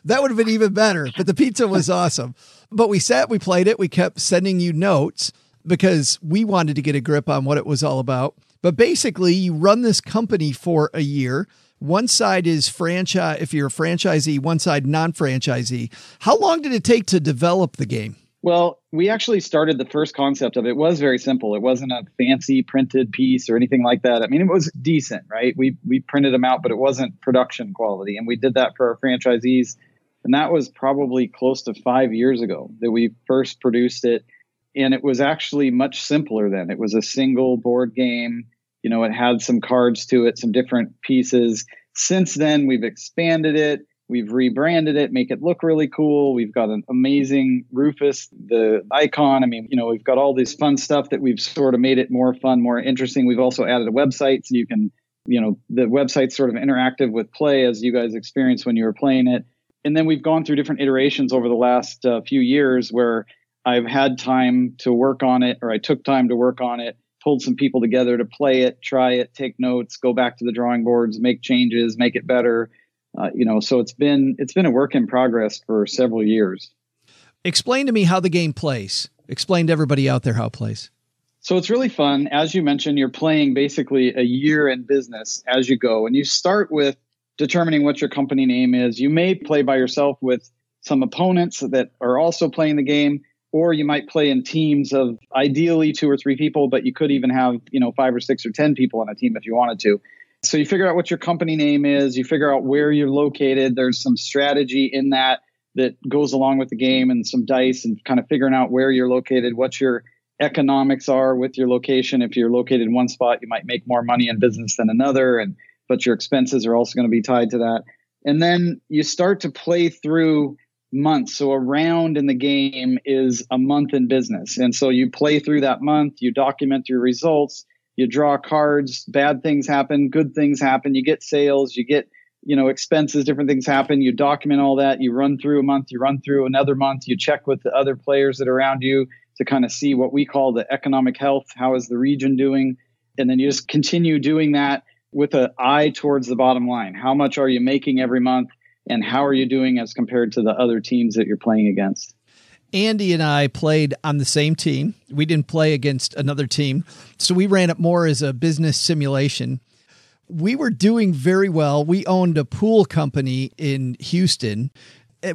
That would have been even better, but the pizza was awesome. But we sat, we played it, we kept sending you notes because we wanted to get a grip on what it was all about. But basically, you run this company for a year. One side is franchise, if you're a franchisee, one side non-franchisee. How long did it take to develop the game? Well, we actually started the first concept of it. It was very simple. It wasn't a fancy printed piece or anything like that. I mean, it was decent, right? We we printed them out, but it wasn't production quality. And we did that for our franchisees. And that was probably close to five years ago that we first produced it. And it was actually much simpler then. It was a single board game. You know, it had some cards to it, some different pieces. Since then, we've expanded it. We've rebranded it, make it look really cool. We've got an amazing Rufus, the icon. I mean, you know, we've got all this fun stuff that we've sort of made it more fun, more interesting. We've also added a website so you can, you know, the website's sort of interactive with play as you guys experienced when you were playing it. And then we've gone through different iterations over the last uh, few years where I've had time to work on it, or I took time to work on it, pulled some people together to play it, try it, take notes, go back to the drawing boards, make changes, make it better. Uh, you know, so it's been it's been a work in progress for several years. Explain to me how the game plays. Explain to everybody out there how it plays. So it's really fun. As you mentioned, you're playing basically a year in business as you go. And you start with determining what your company name is. You may play by yourself with some opponents that are also playing the game, or you might play in teams of ideally two or three people, but you could even have, you know, five or six or ten people on a team if you wanted to. So you figure out what your company name is, you figure out where you're located. There's some strategy in that that goes along with the game, and some dice and kind of figuring out where you're located, what your economics are with your location. If you're located in one spot, you might make more money in business than another, and but your expenses are also going to be tied to that. And then you start to play through months. So a round in the game is a month in business. And so you play through that month, you document your results. you draw cards, bad things happen, good things happen, you get sales, you get, you know, expenses, different things happen, you document all that, you run through a month, you run through another month, you check with the other players that are around you to kind of see what we call the economic health, how is the region doing, and then you just continue doing that with an eye towards the bottom line. How much are you making every month, and how are you doing as compared to the other teams that you're playing against? Andy and I played on the same team. We didn't play against another team, so we ran it more as a business simulation. We were doing very well. We owned a pool company in Houston,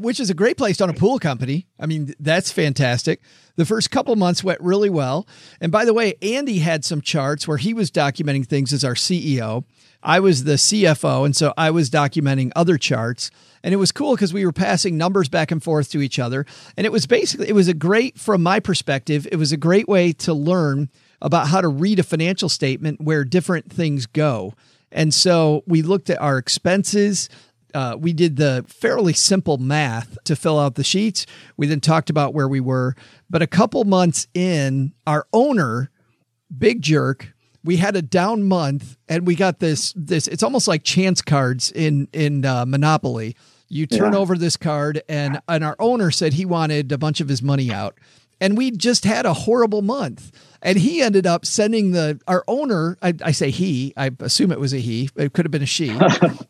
which is a great place to own a pool company. I mean, that's fantastic. The first couple months went really well. And by the way, Andy had some charts where he was documenting things as our C E O. I was the C F O, and so I was documenting other charts. And it was cool because we were passing numbers back and forth to each other. And it was basically, it was a great, from my perspective, it was a great way to learn about how to read a financial statement where different things go. And so we looked at our expenses. Uh, we did the fairly simple math to fill out the sheets. We then talked about where we were. But a couple months in, our owner, big jerk, we had a down month and we got this, this, it's almost like chance cards in, in uh, Monopoly. You turn yeah. over this card and, and our owner said he wanted a bunch of his money out. And we just had a horrible month. And he ended up sending the, our owner, I, I say he, I assume it was a he, it could have been a she.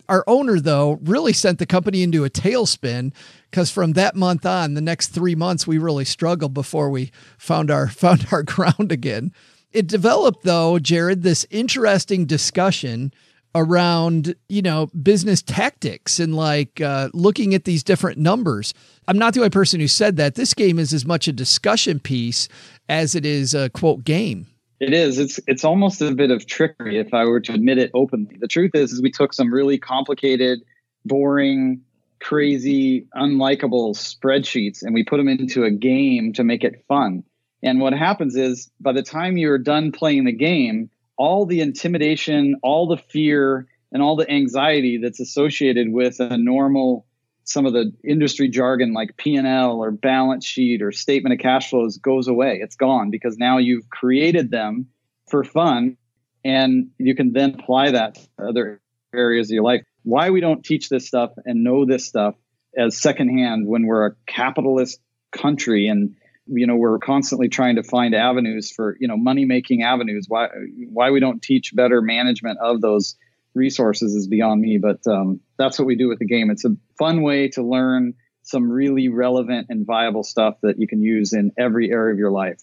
Our owner, though, really sent the company into a tailspin because from that month on, the next three months, we really struggled before we found our found our ground again. It developed, though, Jared, this interesting discussion around, you know, business tactics and like uh, looking at these different numbers. I'm not the only person who said that. This game is as much a discussion piece as it is a quote game. It is. It's it's almost a bit of trickery if I were to admit it openly. The truth is, is we took some really complicated, boring, crazy, unlikable spreadsheets and we put them into a game to make it fun. And what happens is by the time you're done playing the game, all the intimidation, all the fear, and all the anxiety that's associated with a normal, some of the industry jargon like P and L or balance sheet or statement of cash flows goes away. It's gone because now you've created them for fun and you can then apply that to other areas of your life. Why we don't teach this stuff and know this stuff as secondhand when we're a capitalist country and you know, we're constantly trying to find avenues for, you know, money-making avenues. Why why we don't teach better management of those resources is beyond me. But um, that's what we do with the game. It's a fun way to learn some really relevant and viable stuff that you can use in every area of your life.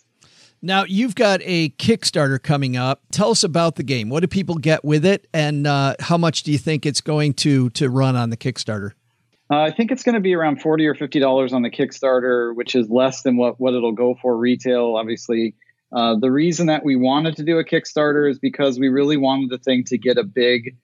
Now, you've got a Kickstarter coming up. Tell us about the game. What do people get with it? And uh, how much do you think it's going to to run on the Kickstarter? Uh, I think it's going to be around forty dollars or fifty dollars on the Kickstarter, which is less than what, what it'll go for retail, obviously. Uh, the reason that we wanted to do a Kickstarter is because we really wanted the thing to get a big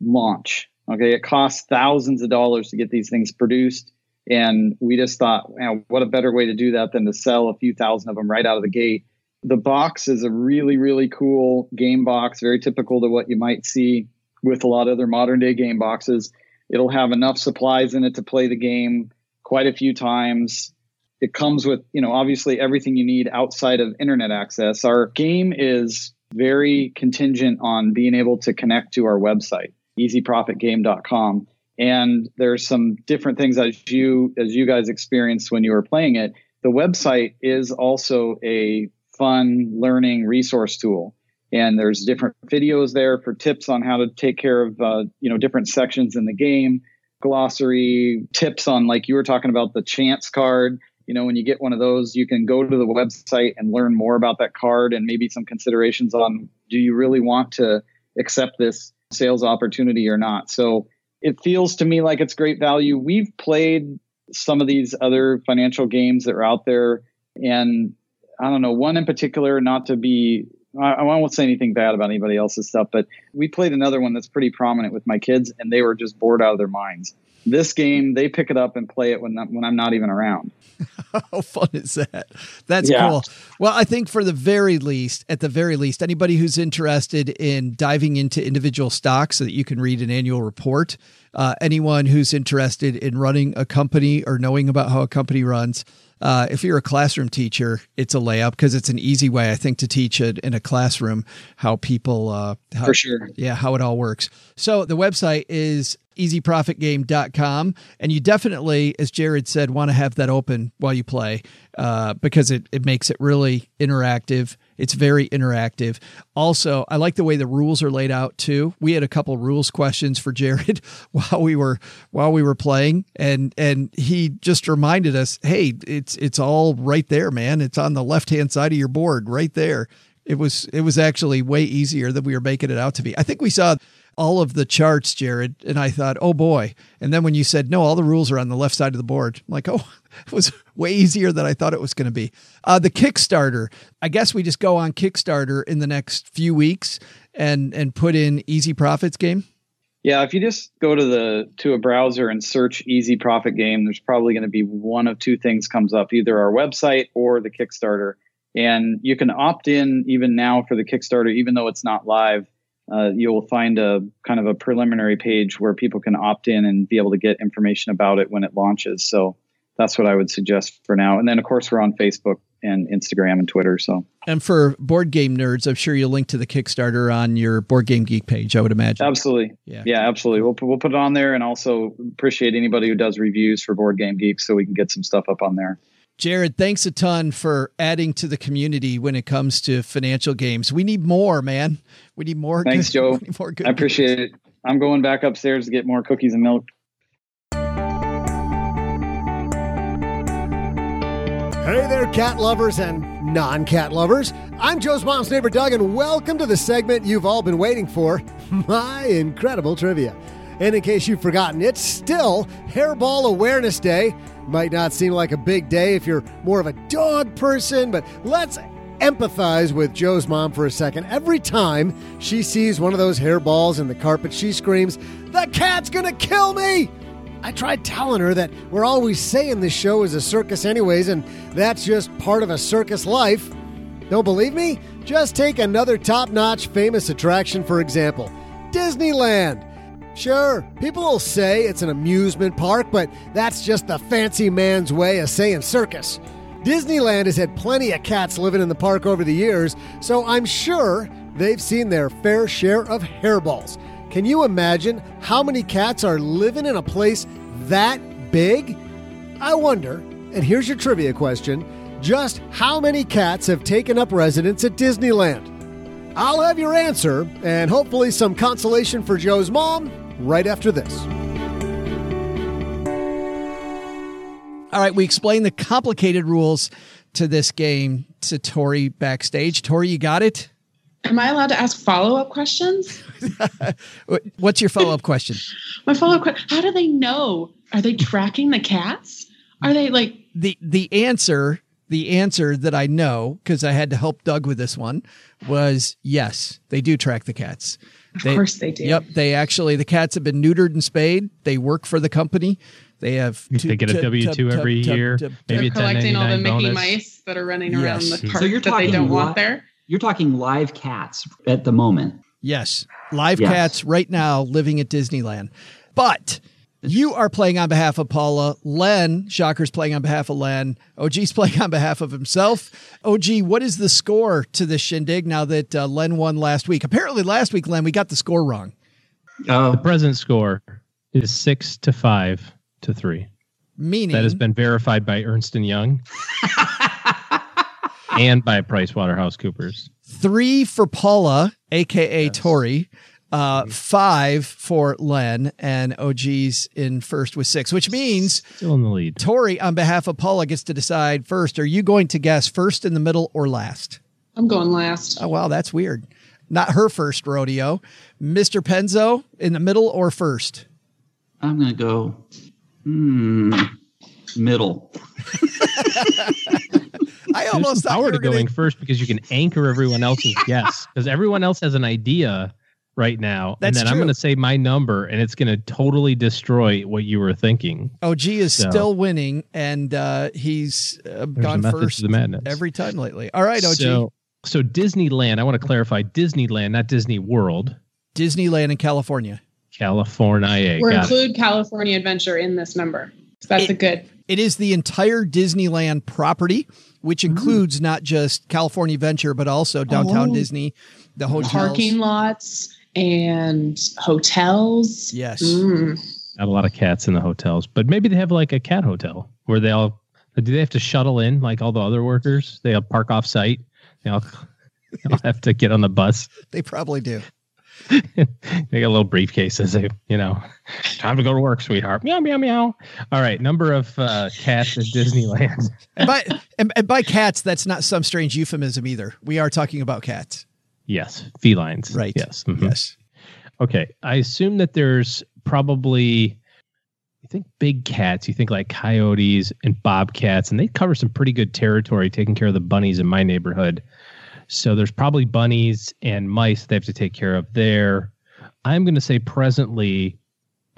launch. Okay, it costs thousands of dollars to get these things produced, and we just thought, you know, what a better way to do that than to sell a few thousand of them right out of the gate. The box is a really, really cool game box, very typical to what you might see with a lot of other modern-day game boxes. It'll have enough supplies in it to play the game quite a few times. It comes with, you know, obviously everything you need outside of internet access. Our game is very contingent on being able to connect to our website, easy profit game dot com. And there's some different things as you as you guys experienced when you were playing it. The website is also a fun learning resource tool. And there's different videos there for tips on how to take care of, uh, you know, different sections in the game, glossary tips on, like you were talking about, the chance card. You know, when you get one of those, you can go to the website and learn more about that card and maybe some considerations on, do you really want to accept this sales opportunity or not? So it feels to me like it's great value. We've played some of these other financial games that are out there. And I don't know, one in particular, not to be, I won't say anything bad about anybody else's stuff, but we played another one that's pretty prominent with my kids, and they were just bored out of their minds. this game, they pick it up and play it when not, when I'm not even around. How fun is that? That's yeah. cool. Well, I think for the very least, at the very least, anybody who's interested in diving into individual stocks so that you can read an annual report, uh, anyone who's interested in running a company or knowing about how a company runs, Uh, if you're a classroom teacher, it's a layup because it's an easy way, I think, to teach it in a classroom how people, uh, how, for sure, yeah, how it all works. So the website is easy profit game dot com, and you definitely, as Jared said, want to have that open while you play uh, because it it makes it really interactive. It's very interactive. Also, I like the way the rules are laid out too. We had a couple rules questions for Jared while we were while we were playing, and and he just reminded us, "Hey, it's it's all right there, man. It's on the left-hand side of your board, right there." It was it was actually way easier than we were making it out to be. I think we saw all of the charts, Jared, and I thought, "Oh boy." And then when you said, "No, all the rules are on the left side of the board," I'm like, "Oh, it was way easier than I thought it was going to be." Uh, the Kickstarter, I guess we just go on Kickstarter in the next few weeks and, and put in Easy Profits Game. Yeah. If you just go to the, to a browser and search Easy Profit Game, there's probably going to be one of two things comes up, either our website or the Kickstarter. And you can opt in even now for the Kickstarter, even though it's not live. Uh, you'll find a kind of a preliminary page where people can opt in and be able to get information about it when it launches. So that's what I would suggest for now. And then, of course, we're on Facebook and Instagram and Twitter. So, and for board game nerds, I'm sure you'll link to the Kickstarter on your Board Game Geek page, I would imagine. Absolutely. Yeah, yeah, absolutely. We'll, we'll put it on there, and also appreciate anybody who does reviews for Board Game Geek so we can get some stuff up on there. Jared, thanks a ton for adding to the community when it comes to financial games. We need more, man. We need more. Thanks, good, Joe. More good I appreciate games. It. I'm going back upstairs to get more cookies and milk. Hey there, cat lovers and non-cat lovers. I'm Joe's mom's neighbor, Doug, and welcome to the segment you've all been waiting for, My Incredible Trivia. And in case you've forgotten, it's still Hairball Awareness Day. Might not seem like a big day if you're more of a dog person, but let's empathize with Joe's mom for a second. Every time she sees one of those hairballs in the carpet, she screams, "The cat's gonna kill me!" I tried telling her that we're always saying this show is a circus anyways, and that's just part of a circus life. Don't believe me? Just take another top-notch famous attraction, for example, Disneyland. Sure, people will say it's an amusement park, but that's just the fancy man's way of saying circus. Disneyland has had plenty of cats living in the park over the years, so I'm sure they've seen their fair share of hairballs. Can you imagine how many cats are living in a place that big? I wonder, and here's your trivia question, just how many cats have taken up residence at Disneyland? I'll have your answer, and hopefully some consolation for Joe's mom, right after this. All right, we explained the complicated rules to this game to Tori backstage. Tori, you got it? Am I allowed to ask follow-up questions? What's your follow-up question? My follow-up question, how do they know? Are they tracking the cats? Are they like... The the answer, the answer that I know, because I had to help Doug with this one, was yes, they do track the cats. Of they, course they do. Yep, they actually, the cats have been neutered and spayed. They work for the company. They have. Two, they get a W two every tub, year. Tub, tub, They're maybe collecting all the Mickey bonus. Mice that are running around yes. the park so you're that they don't li- want there. You're talking live cats at the moment. Yes. Live yes. cats right now living at Disneyland. But you are playing on behalf of Paula. Len, Shocker's playing on behalf of Len. O G's playing on behalf of himself. O G, what is the score to this shindig now that uh, Len won last week? Apparently last week, Len, we got the score wrong. Uh, the present score is six to five to three. Meaning? That has been verified by Ernst and Young. And by PricewaterhouseCoopers. Three for Paula, a k a. Yes. Tori, uh, five for Len, and O G's in first with six, which means still in the lead. Tori, on behalf of Paula, gets to decide first. Are you going to guess first, in the middle, or last? I'm going last. Oh, wow, that's weird. Not her first rodeo. Mister Penzo, in the middle or first? I'm going to go hmm, middle. I almost thought you were going first because you can anchor everyone else's guess because everyone else has an idea right now. That's and then true. I'm going to say my number, and it's going to totally destroy what you were thinking. O G is so. still winning, and uh, he's uh, gone first every time lately. All right, O G. So, so Disneyland, I want to clarify, Disneyland, not Disney World. Disneyland in California. California. Or include it. California Adventure in this number. So that's it, a good. It is the entire Disneyland property, which includes mm. not just California Adventure, but also downtown oh. Disney, the hotels. Parking lots and hotels. Yes. Mm. Not a lot of cats in the hotels, but maybe they have like a cat hotel where they all, do they have to shuttle in like all the other workers? They all park off site. They all, they all have to get on the bus. They probably do. They got a little briefcase as they, you know, time to go to work, sweetheart. Meow, meow, meow. All right. Number of uh, cats at Disneyland. and, by, and, and by cats, that's not some strange euphemism either. We are talking about cats. Yes. Felines. Right. Yes. Mm-hmm. Yes. Okay. I assume that there's probably, you think big cats, you think like coyotes and bobcats, and they cover some pretty good territory taking care of the bunnies in my neighborhood. So there's probably bunnies and mice they have to take care of there. I'm going to say presently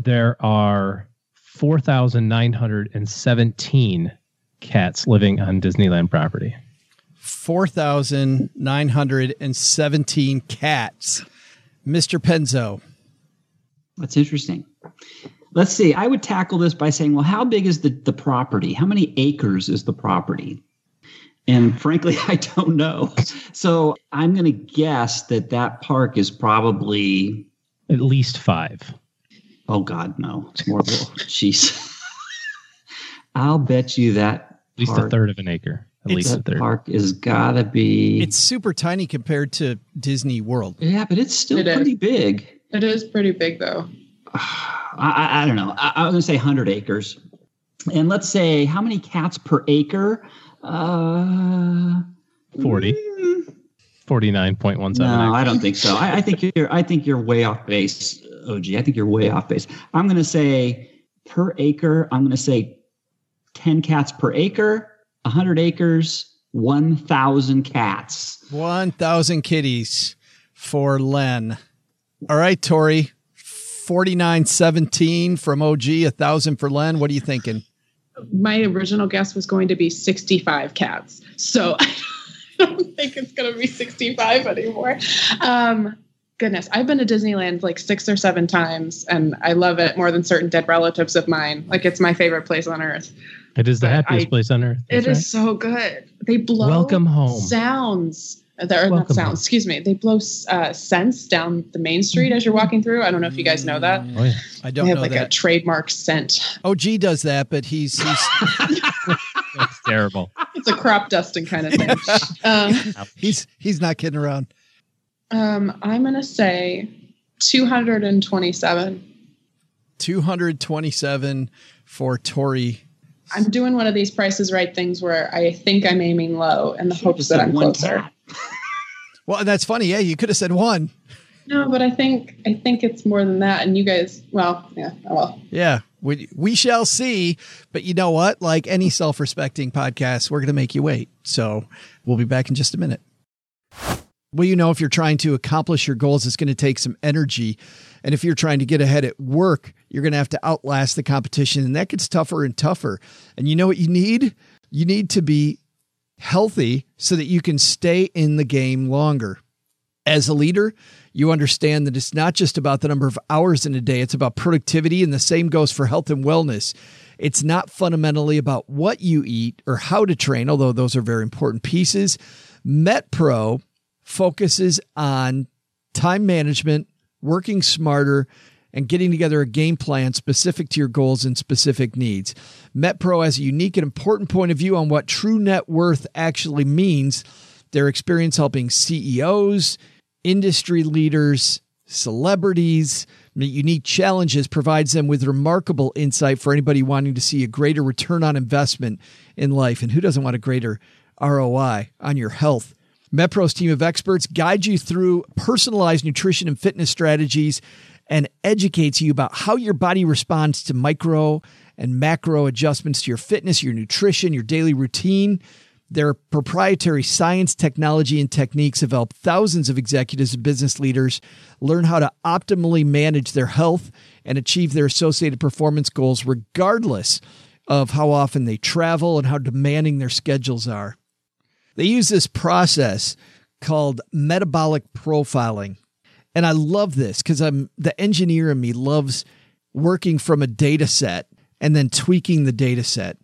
there are four thousand nine hundred seventeen cats living on Disneyland property. four thousand nine hundred seventeen cats. Mister Penzo. That's interesting. Let's see. I would tackle this by saying, well, how big is the, the property? How many acres is the property? And frankly, I don't know. So I'm going to guess that that park is probably at least five. Oh, God, no. It's more. Jeez. I'll bet you that at least park, a third of an acre. At least a third. Park is got to be. It's super tiny compared to Disney World. Yeah, but it's still it pretty is. big. It is pretty big, though. I, I don't know. I, I was going to say one hundred acres. And let's say how many cats per acre? Uh, forty, mm, forty-nine point one seven. No, I don't think so. I, I think you're. I think you're way off base, O G. I think you're way off base. I'm going to say per acre. I'm going to say ten cats per acre. A hundred acres. One thousand cats. One thousand kitties for Len. All right, Tori. Forty-nine seventeen from O G. A thousand for Len. What are you thinking? My original guess was going to be sixty-five cats. So I don't think it's going to be sixty-five anymore. Um, goodness. I've been to Disneyland like six or seven times and I love it more than certain dead relatives of mine. Like it's my favorite place on earth. It is the happiest I, place on earth. That's it right. is so good. They blow Welcome home. sounds. Or not sounds, excuse me. They blow uh, scents down the main street as you're walking through. I don't know if you guys know that. Oh, yeah. I don't know They have know like that. a trademark scent. O G does that, but he's... he's That's terrible. It's a crop dusting kind of thing. um, he's he's not kidding around. Um, I'm going to say two hundred twenty-seven. two hundred twenty-seven for Tori. I'm doing one of these prices right things where I think I'm aiming low in the she hopes that I'm closer. Cat. Well, that's funny. Yeah, you could have said one. No, but I think I think it's more than that. And you guys, well, yeah, oh well. Yeah, we we shall see. But you know what? Like any self-respecting podcast, we're going to make you wait. So we'll be back in just a minute. Well, you know, if you're trying to accomplish your goals, it's going to take some energy. And if you're trying to get ahead at work, you're going to have to outlast the competition. And that gets tougher and tougher. And you know what you need? You need to be healthy so that you can stay in the game longer. As a leader, you understand that it's not just about the number of hours in a day. It's about productivity. And the same goes for health and wellness. It's not fundamentally about what you eat or how to train, although those are very important pieces. MetPro focuses on time management, working smarter, and getting together a game plan specific to your goals and specific needs. MetPro has a unique and important point of view on what true net worth actually means. Their experience helping C E Os, industry leaders, celebrities, unique challenges provides them with remarkable insight for anybody wanting to see a greater return on investment in life. And who doesn't want a greater R O I on your health? MetPro's team of experts guides you through personalized nutrition and fitness strategies and educates you about how your body responds to micro and macro adjustments to your fitness, your nutrition, your daily routine. Their proprietary science, technology, and techniques have helped thousands of executives and business leaders learn how to optimally manage their health and achieve their associated performance goals, regardless of how often they travel and how demanding their schedules are. They use this process called metabolic profiling. And I love this because I'm the engineer in me loves working from a data set and then tweaking the data set.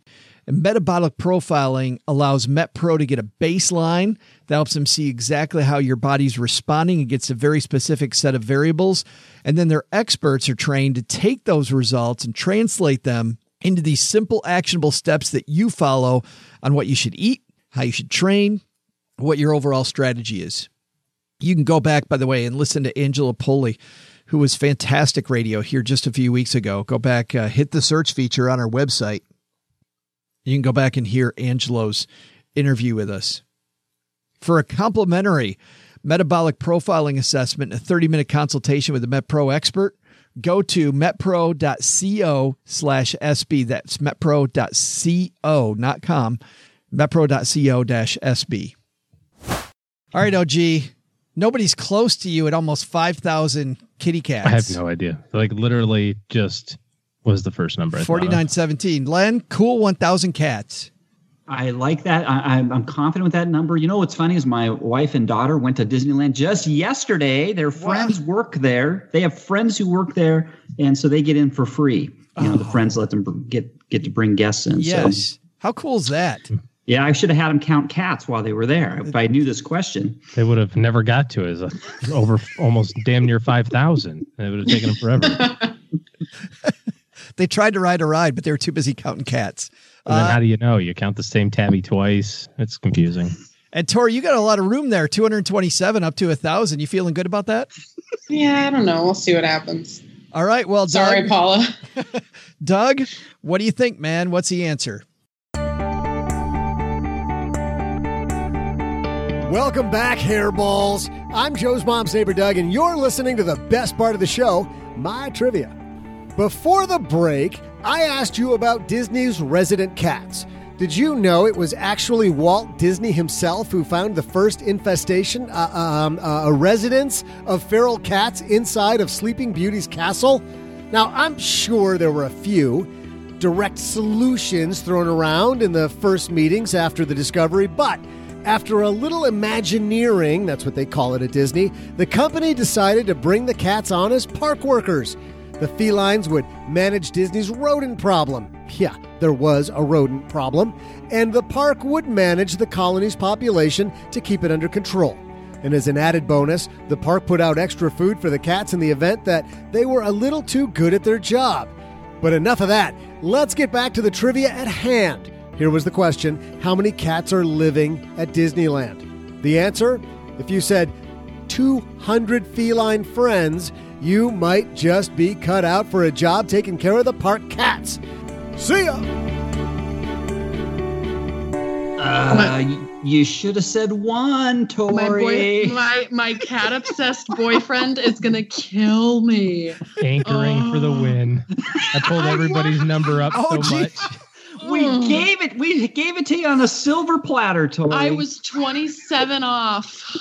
And metabolic profiling allows MetPro to get a baseline that helps them see exactly how your body's responding. It gets a very specific set of variables. And then their experts are trained to take those results and translate them into these simple, actionable steps that you follow on what you should eat, how you should train, what your overall strategy is. You can go back, by the way, and listen to Angela Poli, who was fantastic radio here just a few weeks ago. Go back, uh, hit the search feature on our website. You can go back and hear Angelo's interview with us. For a complimentary metabolic profiling assessment, a thirty-minute consultation with a MetPro expert, go to metpro dot co slash S B. That's metpro dot co, not com, metpro dot co dash S B. All right, O G. Nobody's close to you at almost five thousand kitty cats. I have no idea. Like literally just was the first number. forty-nine seventeen. Len, cool one thousand cats. I like that. I, I'm confident with that number. You know what's funny is my wife and daughter went to Disneyland just yesterday. Their friends what? work there. They have friends who work there, and so they get in for free. You oh. know, the friends let them get, get to bring guests in. Yes. So. How cool is that? Yeah, I should have had them count cats while they were there. If I knew this question, they would have never got to it. It was over almost damn near five thousand. It would have taken them forever. They tried to ride a ride, but they were too busy counting cats. And then uh, how do you know? You count the same tabby twice. It's confusing. And Tori, you got a lot of room there, two hundred twenty-seven up to one thousand. You feeling good about that? Yeah, I don't know. We'll see what happens. All right. Well, Sorry, Doug, Paula. Doug, what do you think, man? What's the answer? Welcome back, hairballs. I'm Joe's mom's neighbor, Doug, and you're listening to the best part of the show, my trivia. Before the break, I asked you about Disney's resident cats. Did you know it was actually Walt Disney himself who found the first infestation, uh, um, uh, a residence of feral cats inside of Sleeping Beauty's castle? Now, I'm sure there were a few direct solutions thrown around in the first meetings after the discovery, but after a little Imagineering, that's what they call it at Disney, the company decided to bring the cats on as park workers. The felines would manage Disney's rodent problem. Yeah, there was a rodent problem. And the park would manage the colony's population to keep it under control. And as an added bonus, the park put out extra food for the cats in the event that they were a little too good at their job. But enough of that. Let's get back to the trivia at hand. Here was the question, how many cats are living at Disneyland? The answer, if you said two hundred feline friends, you might just be cut out for a job taking care of the park cats. See ya! Uh, you, you should have said one, Tori. My, boy, my, my cat-obsessed boyfriend is going to kill me. Anchoring oh. for the win. I pulled everybody's number up oh, so geez. much. We mm. gave it. We gave it to you on a silver platter, Tori. I was twenty-seven off.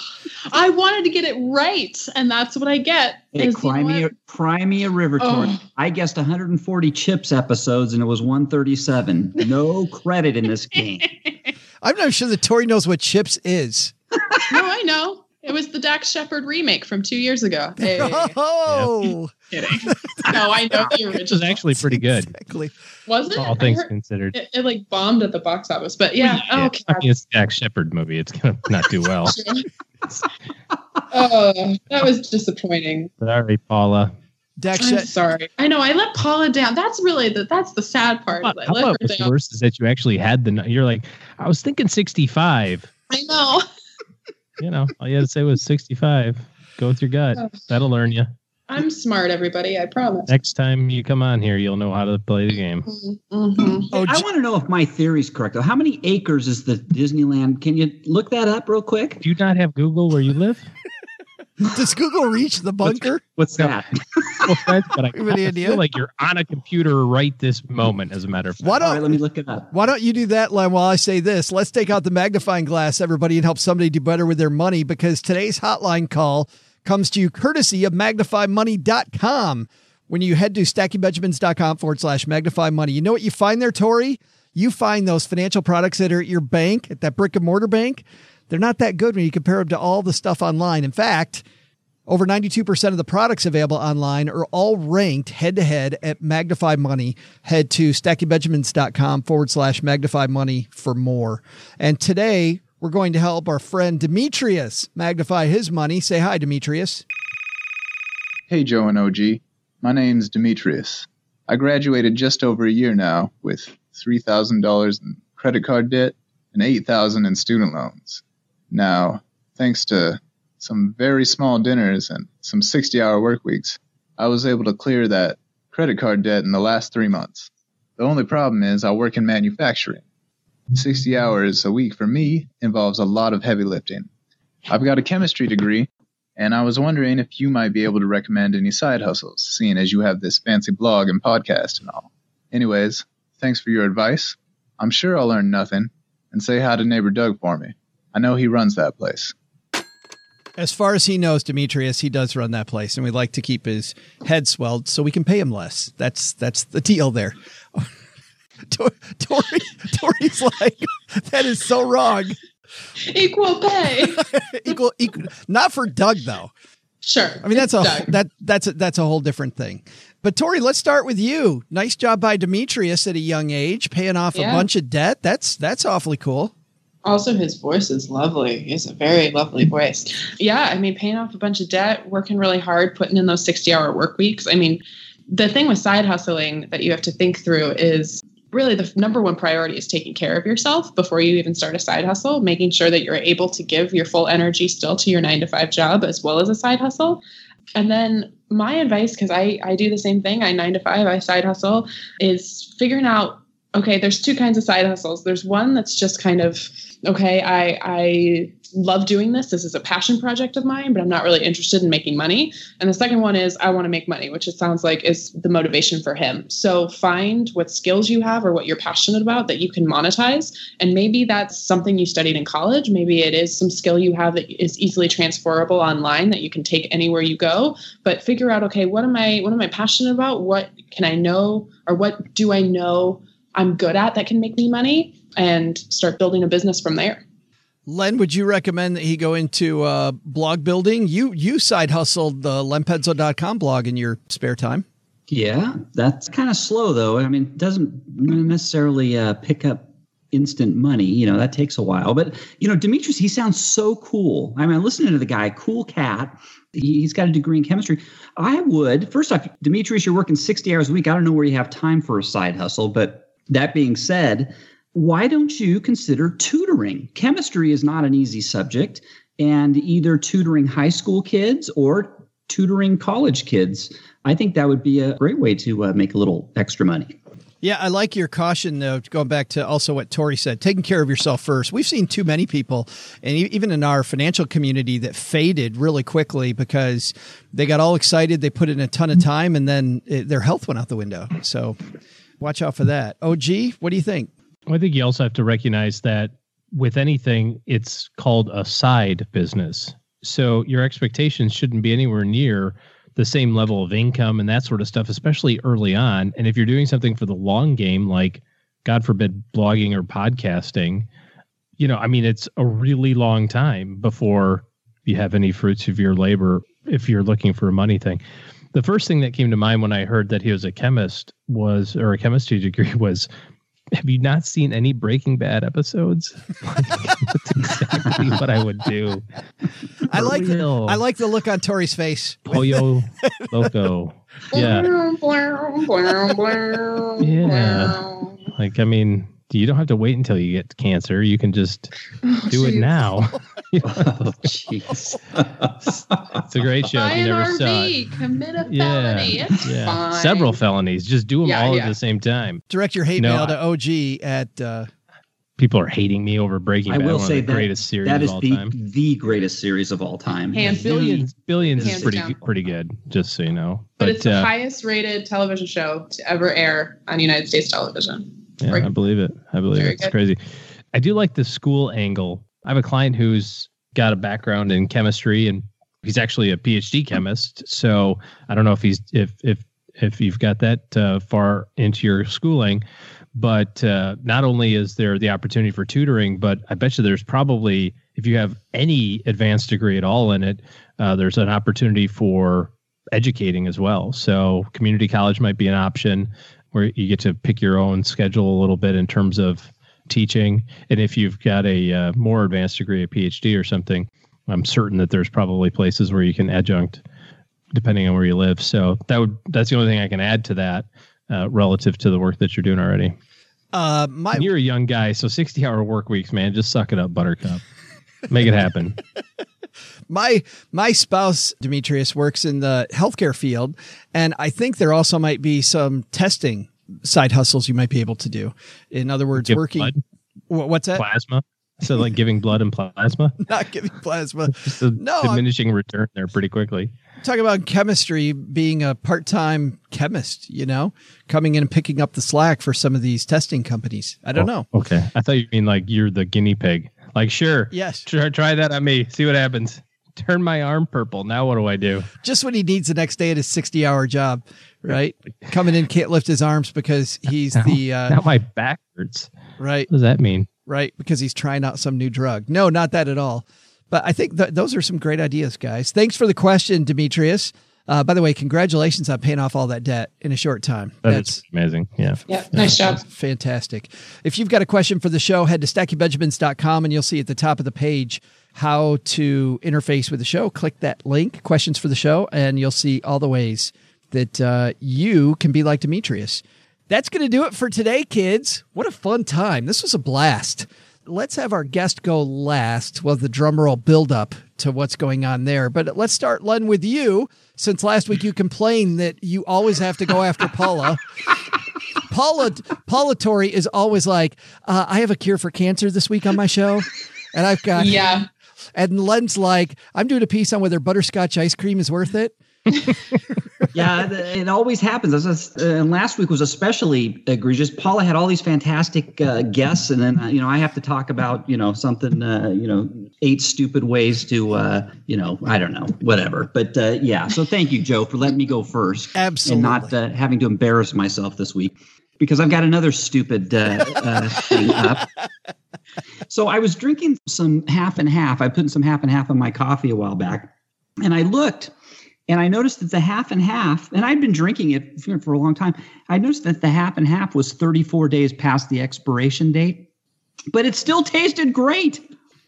I wanted to get it right, and that's what I get. Hey, cry me, a, cry me a river, Tori. Oh. I guessed one hundred forty Chips episodes, and it was one thirty-seven. No credit in this game. I'm not sure that Tori knows what Chips is. No, I know. It was the Dax Shepard remake from two years ago. Hey. Oh, yeah. Kidding. No, I know the original. It was actually pretty good. Exactly. Was it? All I things considered. It, it like bombed at the box office, but yeah. yeah. Oh, okay. I mean, it's a Dax Shepard movie. It's going to not do well. Oh, that was disappointing. Sorry, Paula. Dax I'm Sh- sorry. I know. I let Paula down. That's really the that's the sad part. Well, I let her down. The worst is that you actually had the, you're like, I was thinking sixty-five. I know. You know, all you had to say was sixty-five. Go with your gut. That'll learn you. I'm smart, everybody. I promise. Next time you come on here, you'll know how to play the game. Mm-hmm. Oh, I want to know if my theory's correct. How many acres is the Disneyland? Can you look that up real quick? Do you not have Google where you live? Does Google reach the bunker? What's, what's that? Well, that's what I I feel like you're on a computer right this moment, as a matter of fact. Why don't, All right, let me look it up. Why don't you do that, Len, while I say this? Let's take out the magnifying glass, everybody, and help somebody do better with their money, because today's hotline call comes to you courtesy of magnify money dot com. When you head to stacking benjamins dot com forward slash magnify money, you know what you find there, Tori? You find those financial products that are at your bank, at that brick and mortar bank. They're not that good when you compare them to all the stuff online. In fact, over ninety-two percent of the products available online are all ranked head-to-head at Magnify Money. Head to stacking benjamins dot com forward slash Magnify Money for more. And today, we're going to help our friend Demetrious magnify his money. Say hi, Demetrious. Hey, Joe and O G. My name's Demetrious. I graduated just over a year now with three thousand dollars in credit card debt and eight thousand dollars in student loans. Now, thanks to some very small dinners and some sixty-hour work weeks, I was able to clear that credit card debt in the last three months. The only problem is I work in manufacturing. sixty hours a week for me involves a lot of heavy lifting. I've got a chemistry degree, and I was wondering if you might be able to recommend any side hustles, seeing as you have this fancy blog and podcast and all. Anyways, thanks for your advice. I'm sure I'll learn nothing, and say hi to neighbor Doug for me. I know he runs that place. As far as he knows, Demetrious, he does run that place, and we like to keep his head swelled so we can pay him less. That's that's the deal there. Tori, Tori's like, that is so wrong. Equal pay. equal, equal, not for Doug though. Sure. I mean, that's a Doug. that that's a, that's a whole different thing. But Tori, let's start with you. Nice job by Demetrious at a young age, paying off yeah. a bunch of debt. That's that's awfully cool. Also, his voice is lovely. He has a very lovely voice. Yeah, I mean, paying off a bunch of debt, working really hard, putting in those sixty-hour work weeks. I mean, the thing with side hustling that you have to think through is really the number one priority is taking care of yourself before you even start a side hustle, making sure that you're able to give your full energy still to your nine to five job as well as a side hustle. And then my advice, because I, I do the same thing, I nine to five, I side hustle, is figuring out, okay, there's two kinds of side hustles. There's one that's just kind of, okay, I, I love doing this. This is a passion project of mine, but I'm not really interested in making money. And the second one is I want to make money, which it sounds like is the motivation for him. So find what skills you have or what you're passionate about that you can monetize. And maybe that's something you studied in college. Maybe it is some skill you have that is easily transferable online that you can take anywhere you go, but figure out, okay, what am I, what am I passionate about? What can I know? Or what do I know I'm good at that can make me money, and start building a business from there. Len, would you recommend that he go into uh, blog building? You you side hustled the len penzo dot com blog in your spare time. Yeah, that's kind of slow though. I mean, it doesn't necessarily uh, pick up instant money. You know, that takes a while. But, you know, Demetrious, he sounds so cool. I mean, listening to the guy, cool cat. He's got a degree in chemistry. I would, first off, Demetrious, you're working sixty hours a week. I don't know where you have time for a side hustle, but that being said, why don't you consider tutoring? Chemistry is not an easy subject, and either tutoring high school kids or tutoring college kids, I think that would be a great way to uh, make a little extra money. Yeah, I like your caution, though, going back to also what Tori said, taking care of yourself first. We've seen too many people, and even in our financial community, that faded really quickly because they got all excited, they put in a ton of time, and then it, their health went out the window. So watch out for that. O G, what do you think? Well, I think you also have to recognize that with anything, it's called a side business. So your expectations shouldn't be anywhere near the same level of income and that sort of stuff, especially early on. And if you're doing something for the long game, like God forbid blogging or podcasting, you know, I mean, it's a really long time before you have any fruits of your labor if you're looking for a money thing. The first thing that came to mind when I heard that he was a chemist was, or a chemistry degree was, have you not seen any Breaking Bad episodes? That's exactly what I would do. I like, the, I like the look on Tori's face. Pollo Loco. Yeah. Yeah. Like, I mean, you don't have to wait until you get cancer. You can just oh, do geez. it now. Oh, jeez. It's a great show. Buy you never an R V, saw it. Commit a yeah, felony. It's yeah. fine. Several felonies. Just do them yeah, all yeah. at the same time. Direct your hate no, mail to O G at... Uh, people are hating me over Breaking Bad. I will say the that, greatest series that is of all the, time. the greatest series of all time. And Billions, Billions is pretty down. pretty good, just so you know. But, but it's uh, the highest rated television show to ever air on United States television. Yeah, Breaking. I believe it. I believe Very it. It's good. Crazy. I do like the school angle. I have a client who's got a background in chemistry, and he's actually a PhD chemist. So I don't know if he's if if if you've got that uh, far into your schooling. But uh, not only is there the opportunity for tutoring, but I bet you there's probably, if you have any advanced degree at all in it, uh, there's an opportunity for educating as well. So community college might be an option where you get to pick your own schedule a little bit in terms of teaching. And if you've got a uh, more advanced degree, a PhD or something, I'm certain that there's probably places where you can adjunct depending on where you live. So that would that's the only thing I can add to that. Uh, relative to the work that you're doing already. Uh, my, you're a young guy, so sixty hour work weeks, man, just suck it up, buttercup. Make it happen. My my spouse, Demetrious, works in the healthcare field, and I think there also might be some testing side hustles you might be able to do. In other words, Give working... Blood? What's that? Plasma. So like giving blood and plasma? Not giving plasma. Just a no, diminishing I'm, return there pretty quickly. Talk about chemistry, being a part-time chemist, you know, coming in and picking up the slack for some of these testing companies. I don't oh, know. Okay. I thought you mean like you're the guinea pig. Like, sure. Yes. Try, try that on me. See what happens. Turn my arm purple. Now what do I do? Just when he needs the next day at his sixty hour job, right? Coming in, can't lift his arms because he's now, the... Uh, now my back hurts. Right. What does that mean? Right, because he's trying out some new drug. No, not that at all. But I think th- those are some great ideas, guys. Thanks for the question, Demetrious. Uh, by the way, congratulations on paying off all that debt in a short time. That That's amazing. Yeah. Yeah. yeah. Nice job. Fantastic. If you've got a question for the show, head to stacking benjamins dot com and you'll see at the top of the page how to interface with the show. Click that link, questions for the show, and you'll see all the ways that uh, you can be like Demetrious. That's going to do it for today, kids. What a fun time. This was a blast. Let's have our guest go last. Well, the drumroll buildup to what's going on there. But let's start, Len, with you, since last week you complained that you always have to go after Paula. Paula, Paula Tori is always like, uh, I have a cure for cancer this week on my show. And I've got... Yeah. And Len's like, I'm doing a piece on whether butterscotch ice cream is worth it. Yeah, it always happens. Just, uh, and last week was especially egregious. Paula had all these fantastic uh, guests, and then uh, you know I have to talk about you know something uh, you know eight stupid ways to uh, you know I don't know whatever. But uh, yeah, so thank you, Joe, for letting me go first. Absolutely, and not uh, having to embarrass myself this week because I've got another stupid uh, uh, thing up. So I was drinking some half and half. I put in some half and half in my coffee a while back, and I looked. And I noticed that the half and half, and I'd been drinking it for a long time. I noticed that the half and half was thirty-four days past the expiration date, but it still tasted great.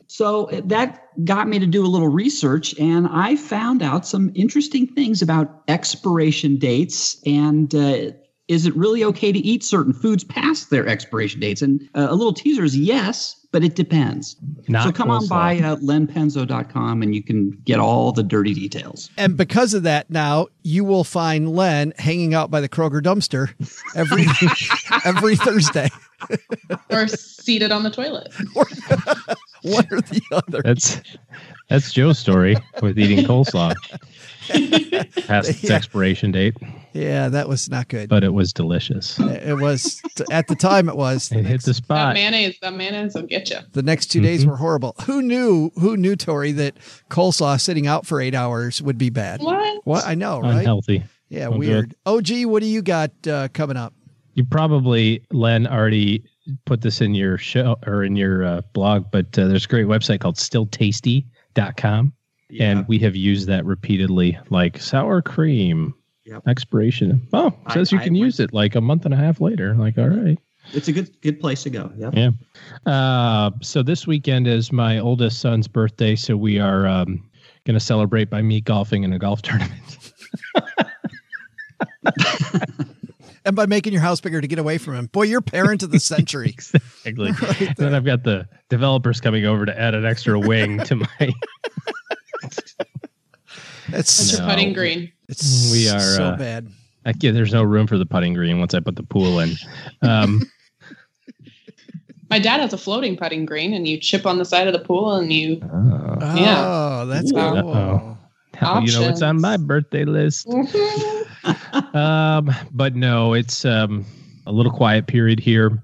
So that got me to do a little research, and I found out some interesting things about expiration dates and uh, is it really okay to eat certain foods past their expiration dates? And uh, a little teaser is yes, but it depends. Not so come on by uh, Len Penzo dot com and you can get all the dirty details. And because of that, now you will find Len hanging out by the Kroger dumpster every every Thursday. Or seated on the toilet. Or, one or the other. That's that's Joe's story with eating coleslaw past its yeah. expiration date. Yeah, that was not good. But it was delicious. It was, at the time it was. It hit the spot. That mayonnaise, that mayonnaise will get you. The next two mm-hmm. days were horrible. Who knew, who knew, Tori, that coleslaw sitting out for eight hours would be bad? What? What? I know, right? Unhealthy. Yeah, Don't weird. O G, what do you got uh, coming up? You probably, Len, already put this in your show or in your uh, blog, but uh, there's a great website called Still Tasty dot com. Yeah. And we have used that repeatedly, like sour cream. Yep. Expiration. Oh, it says I, you can I, use it like a month and a half later. Like, all right. It's a good good place to go. Yep. Yeah. Uh, so this weekend is my oldest son's birthday. So we are um, going to celebrate by me golfing in a golf tournament. And by making your house bigger to get away from him. Boy, you're parent of the century. Exactly. Right, and then I've got the developers coming over to add an extra wing to my... That's no. your putting green. It's we are, so uh, bad. I, yeah, there's no room for the putting green once I put the pool in. Um, My dad has a floating putting green, and you chip on the side of the pool, and you. Oh, yeah. Oh, that's cool. Oh. Oh, you know, it's on my birthday list. um, but no, it's um, a little quiet period here.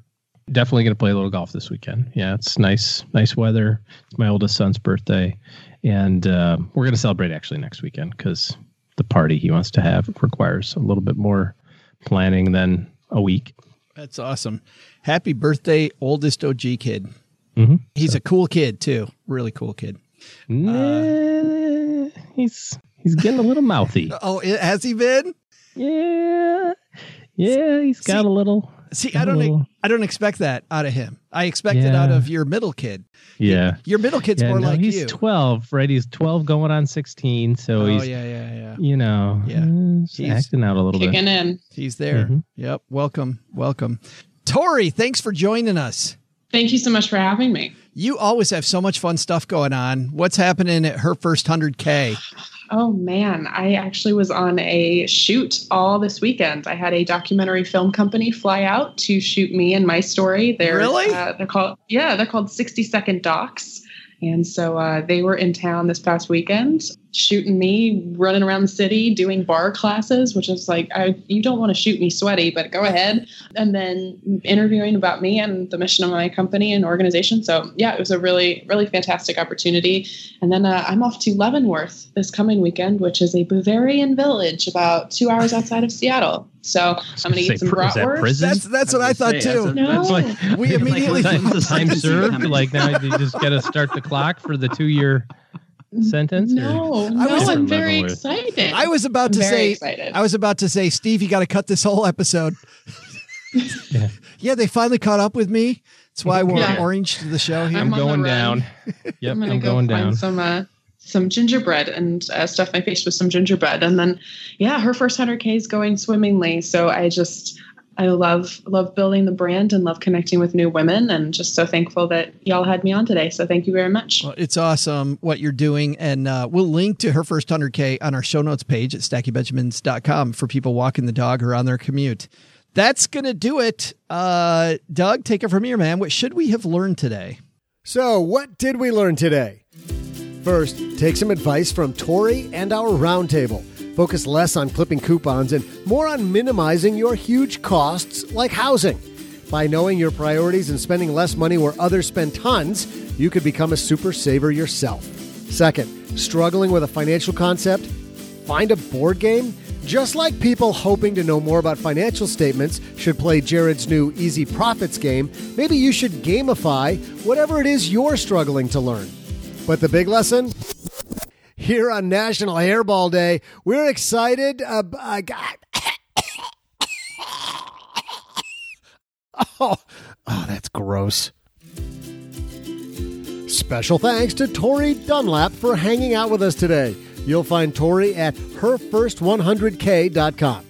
Definitely going to play a little golf this weekend. Yeah, it's nice, nice weather. It's my oldest son's birthday, and uh, we're going to celebrate actually next weekend because the party he wants to have requires a little bit more planning than a week. That's awesome. Happy birthday, oldest O G kid. Mm-hmm. He's so. a cool kid, too. Really cool kid. Nah, uh, he's he's getting a little mouthy. Oh, has he been? Yeah. Yeah, he's see, got a little. See, I don't little... I don't expect that out of him. I expect yeah. it out of your middle kid. Yeah. Your middle kid's yeah, more no, like he's you. He's twelve, right? He's twelve going on sixteen, so oh, he's yeah, yeah, yeah. you know, yeah. he's acting out a little kicking bit. Kicking in. He's there. Mm-hmm. Yep. Welcome. Welcome. Tori, thanks for joining us. Thank you so much for having me. You always have so much fun stuff going on. What's happening at Her First one hundred K? Oh, man. I actually was on a shoot all this weekend. I had a documentary film company fly out to shoot me and my story. They're, really? Uh, they're called, yeah, they're called sixty second docs. And so uh, they were in town this past weekend shooting me, running around the city, doing bar classes, which is like, I, you don't want to shoot me sweaty, but go ahead. And then interviewing about me and the mission of my company and organization. So, yeah, it was a really, really fantastic opportunity. And then uh, I'm off to Leavenworth this coming weekend, which is a Bavarian village about two hours outside of Seattle. So I'm going to eat some bratwurst. That that's that's what I, I thought, say, too. That's a, no. That's like, we immediately like, time, time served. Like now you just got to start the clock for the two-year sentence. No, no, I was, I'm very excited. I was about I'm to say, excited. I was about to say, Steve, you got to cut this whole episode. yeah. yeah, they finally caught up with me. That's why we're yeah. orange to the show here. I'm, I'm going down. Yep, I'm, I'm go going down. Some, uh, some gingerbread and uh, stuff my face with some gingerbread. And then, yeah, Her First one hundred K is going swimmingly. So I just, I love, love building the brand and love connecting with new women. And just so thankful that y'all had me on today. So thank you very much. Well, it's awesome what you're doing. And uh, we'll link to Her First one hundred K on our show notes page at stacking benjamins dot com for people walking the dog or on their commute. That's going to do it. Uh, Doug, take it from here, man. What should we have learned today? So what did we learn today? First, take some advice from Tori and our roundtable. Focus less on clipping coupons and more on minimizing your huge costs like housing. By knowing your priorities and spending less money where others spend tons, you could become a super saver yourself. Second, struggling with a financial concept? Find a board game? Just like people hoping to know more about financial statements should play Jared's new Easy Profits game, maybe you should gamify whatever it is you're struggling to learn. But the big lesson? Here on National Hairball Day, we're excited about... oh, oh, that's gross. Special thanks to Tori Dunlap for hanging out with us today. You'll find Tori at her first one hundred k dot com.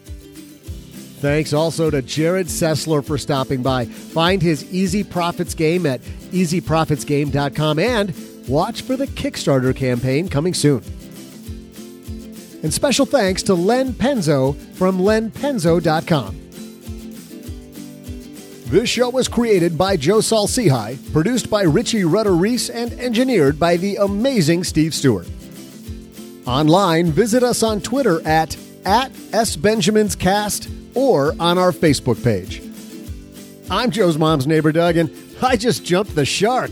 Thanks also to Jared Sessler for stopping by. Find his Easy Profits game at easy profits game dot com and... watch for the Kickstarter campaign coming soon. And special thanks to Len Penzo from len penzo dot com. This show was created by Joe Saul-Sehy, produced by Richie Rutter-Reese, and engineered by the amazing Steve Stewart. Online, visit us on Twitter at, at S Benjamins Cast or on our Facebook page. I'm Joe's mom's neighbor, Doug, and I just jumped the shark.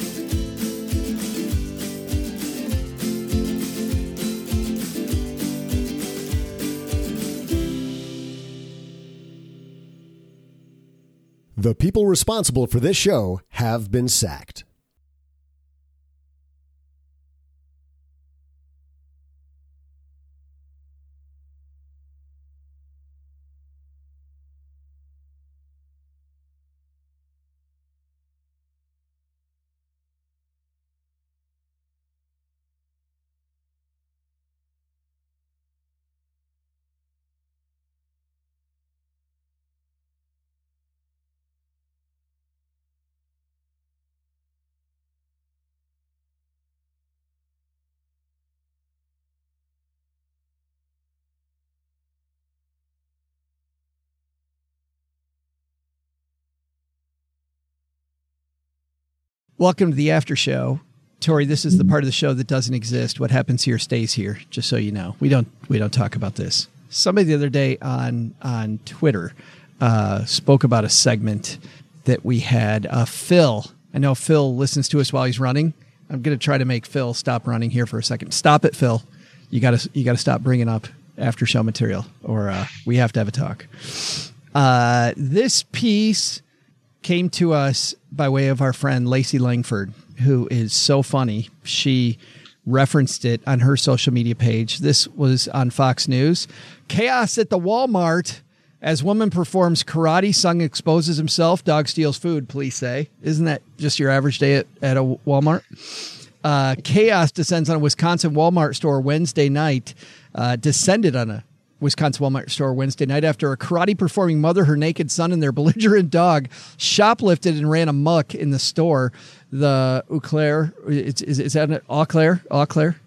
The people responsible for this show have been sacked. Welcome to the after show. Tori, this is the part of the show that doesn't exist. What happens here stays here, just so you know. We don't we don't talk about this. Somebody the other day on on Twitter uh, spoke about a segment that we had. Uh, Phil, I know Phil listens to us while he's running. I'm going to try to make Phil stop running here for a second. Stop it, Phil. You got to you got to stop bringing up after show material, or uh, we have to have a talk. Uh, this piece came to us by way of our friend Lacey Langford, who is so funny. She referenced it on her social media page. This was on Fox News. Chaos at the Walmart as woman performs karate, son exposes himself, dog steals food, police say. Isn't that just your average day at, at a Walmart? Uh, chaos descends on a Wisconsin Walmart store Wednesday night, uh, descended on a Wisconsin Walmart store Wednesday night after a karate-performing mother, her naked son, and their belligerent dog shoplifted and ran amok in the store. The Eau Claire, is, is, is that an Eau Claire? Eau Claire?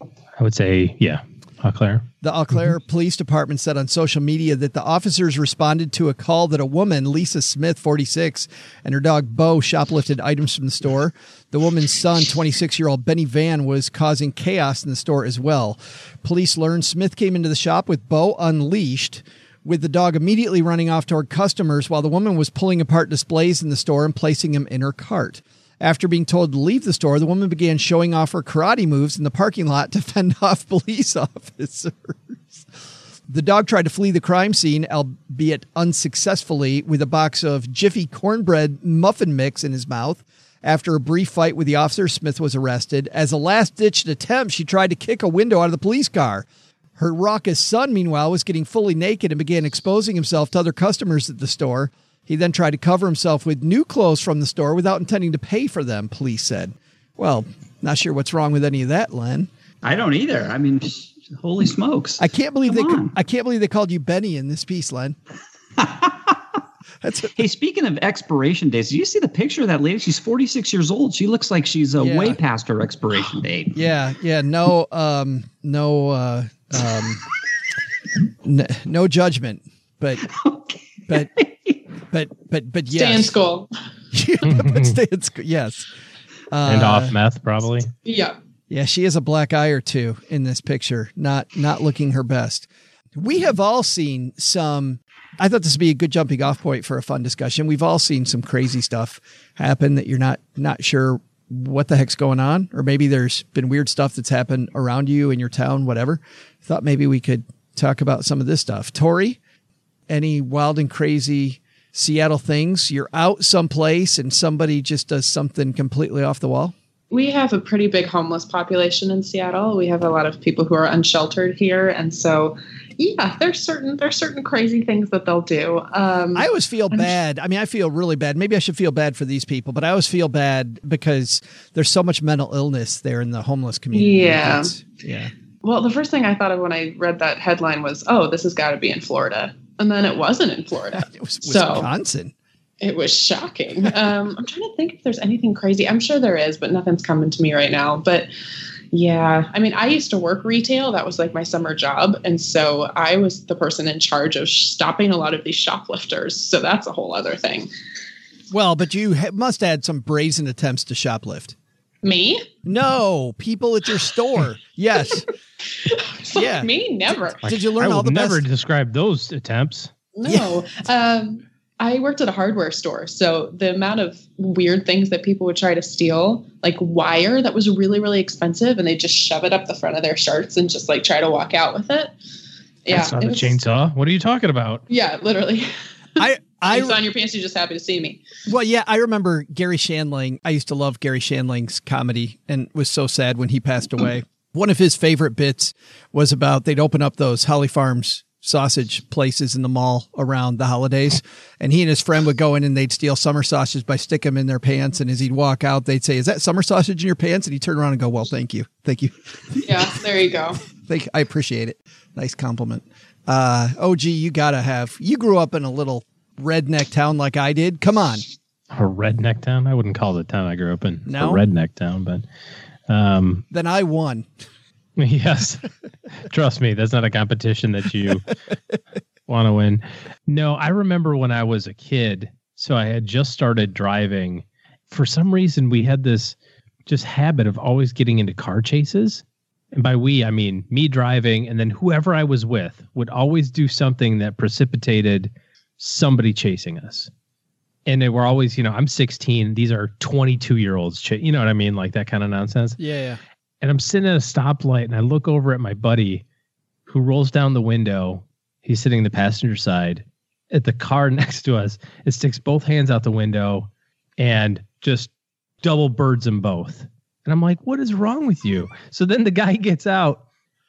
I would say, yeah, Eau Claire. The Eau Claire mm-hmm. Police Department said on social media that the officers responded to a call that a woman, Lisa Smith, forty-six, and her dog, Bo, shoplifted items from the store. The woman's son, twenty-six-year-old Benny Van, was causing chaos in the store as well. Police learned Smith came into the shop with Bo unleashed, with the dog immediately running off toward customers while the woman was pulling apart displays in the store and placing them in her cart. After being told to leave the store, the woman began showing off her karate moves in the parking lot to fend off police officers. The dog tried to flee the crime scene, albeit unsuccessfully, with a box of Jiffy cornbread muffin mix in his mouth. After a brief fight with the officer, Smith was arrested. As a last-ditch attempt, she tried to kick a window out of the police car. Her raucous son, meanwhile, was getting fully naked and began exposing himself to other customers at the store. He then tried to cover himself with new clothes from the store without intending to pay for them, police said. Well, not sure what's wrong with any of that, Len. I don't either. I mean, holy smokes. I can't believe Come they on. I can't believe they called you Benny in this piece, Len. That's a- hey, speaking of expiration dates, did you see the picture of that lady? She's forty-six years old. She looks like she's uh, yeah. way past her expiration date. Yeah, yeah, no um no uh um n- no judgment, but okay. but But but but yes. Stay in school. but stay in school. Yes. Uh, and off meth, probably. Yeah. Yeah, she has a black eye or two in this picture. Not not looking her best. We have all seen some. I thought this would be a good jumping off point for a fun discussion. We've all seen some crazy stuff happen that you're not not sure what the heck's going on, or maybe there's been weird stuff that's happened around you in your town, whatever. I thought maybe we could talk about some of this stuff. Tori, any wild and crazy Seattle things? You're out someplace and somebody just does something completely off the wall? We have a pretty big homeless population in Seattle. We have a lot of people who are unsheltered here. And so, yeah, there's certain there's certain crazy things that they'll do. Um, I always feel bad. I mean, I feel really bad. Maybe I should feel bad for these people, but I always feel bad because there's so much mental illness there in the homeless community. Yeah. It's, yeah. Well, the first thing I thought of when I read that headline was, oh, this has got to be in Florida. And then it wasn't in Florida. It was Wisconsin. So it was shocking. Um, I'm trying to think if there's anything crazy. I'm sure there is, but nothing's coming to me right now. But yeah, I mean, I used to work retail. That was like my summer job. And so I was the person in charge of stopping a lot of these shoplifters. So that's a whole other thing. Well, but you ha- must have had some brazen attempts to shoplift. Me? No, people at your store. Yes. So yeah. Me? Never. Like, did you learn I all the never best? Describe those attempts. No. Yeah. Um, I worked at a hardware store. So the amount of weird things that people would try to steal, like wire that was really, really expensive, and they just shove it up the front of their shirts and just like try to walk out with it. Yeah. That's not it a was, chainsaw. What are you talking about? Yeah, literally. I, I it's on your pants. You're just happy to see me. Well, yeah, I remember Gary Shandling. I used to love Gary Shandling's comedy and was so sad when he passed away. One of his favorite bits was about they'd open up those Holly Farms sausage places in the mall around the holidays. And he and his friend would go in and they'd steal summer sausages by stick them in their pants. And as he'd walk out, they'd say, is that summer sausage in your pants? And he'd turn around and go, well, thank you. Thank you. Yeah, there you go. Thank, I appreciate it. Nice compliment. Uh, O G, you got to have, you grew up in a little redneck town like I did. Come on. A redneck town? I wouldn't call it a town I grew up in. No? A redneck town, but... Um, then I won. Yes. Trust me, that's not a competition that you want to win. No, I remember when I was a kid, so I had just started driving for some reason, we had this just habit of always getting into car chases. And by we, I mean me driving, and then whoever I was with would always do something that precipitated somebody chasing us. And they were always, you know, I'm sixteen. These are twenty-two-year-olds. Ch- you know what I mean? Like that kind of nonsense. Yeah, yeah. And I'm sitting at a stoplight, and I look over at my buddy who rolls down the window. He's sitting in the passenger side at the car next to us. It sticks both hands out the window and just double birds them both. And I'm like, what is wrong with you? So then the guy gets out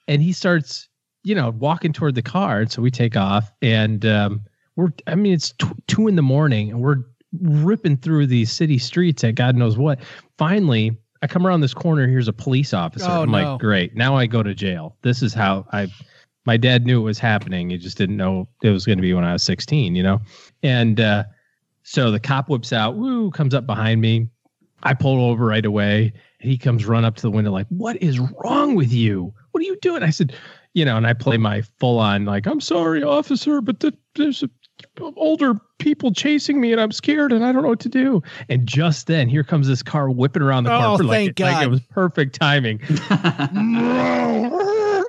and he starts, you know, walking toward the car. And so we take off and um, we're, I mean, it's t- two in the morning and we're ripping through these city streets at God knows what. Finally, I come around this corner. Here's a police officer. Oh, I'm no. like, great. Now I go to jail. This is how I, my dad knew it was happening. He just didn't know it was going to be when I was sixteen, you know? And uh, so the cop whips out, woo, comes up behind me. I pull over right away. He comes run up to the window like, what is wrong with you? What are you doing? I said, you know, and I play my full on like, I'm sorry, officer, but the, there's a, older people chasing me and I'm scared and I don't know what to do. And just then here comes this car whipping around the oh, park. For like, thank God. Like it was perfect timing.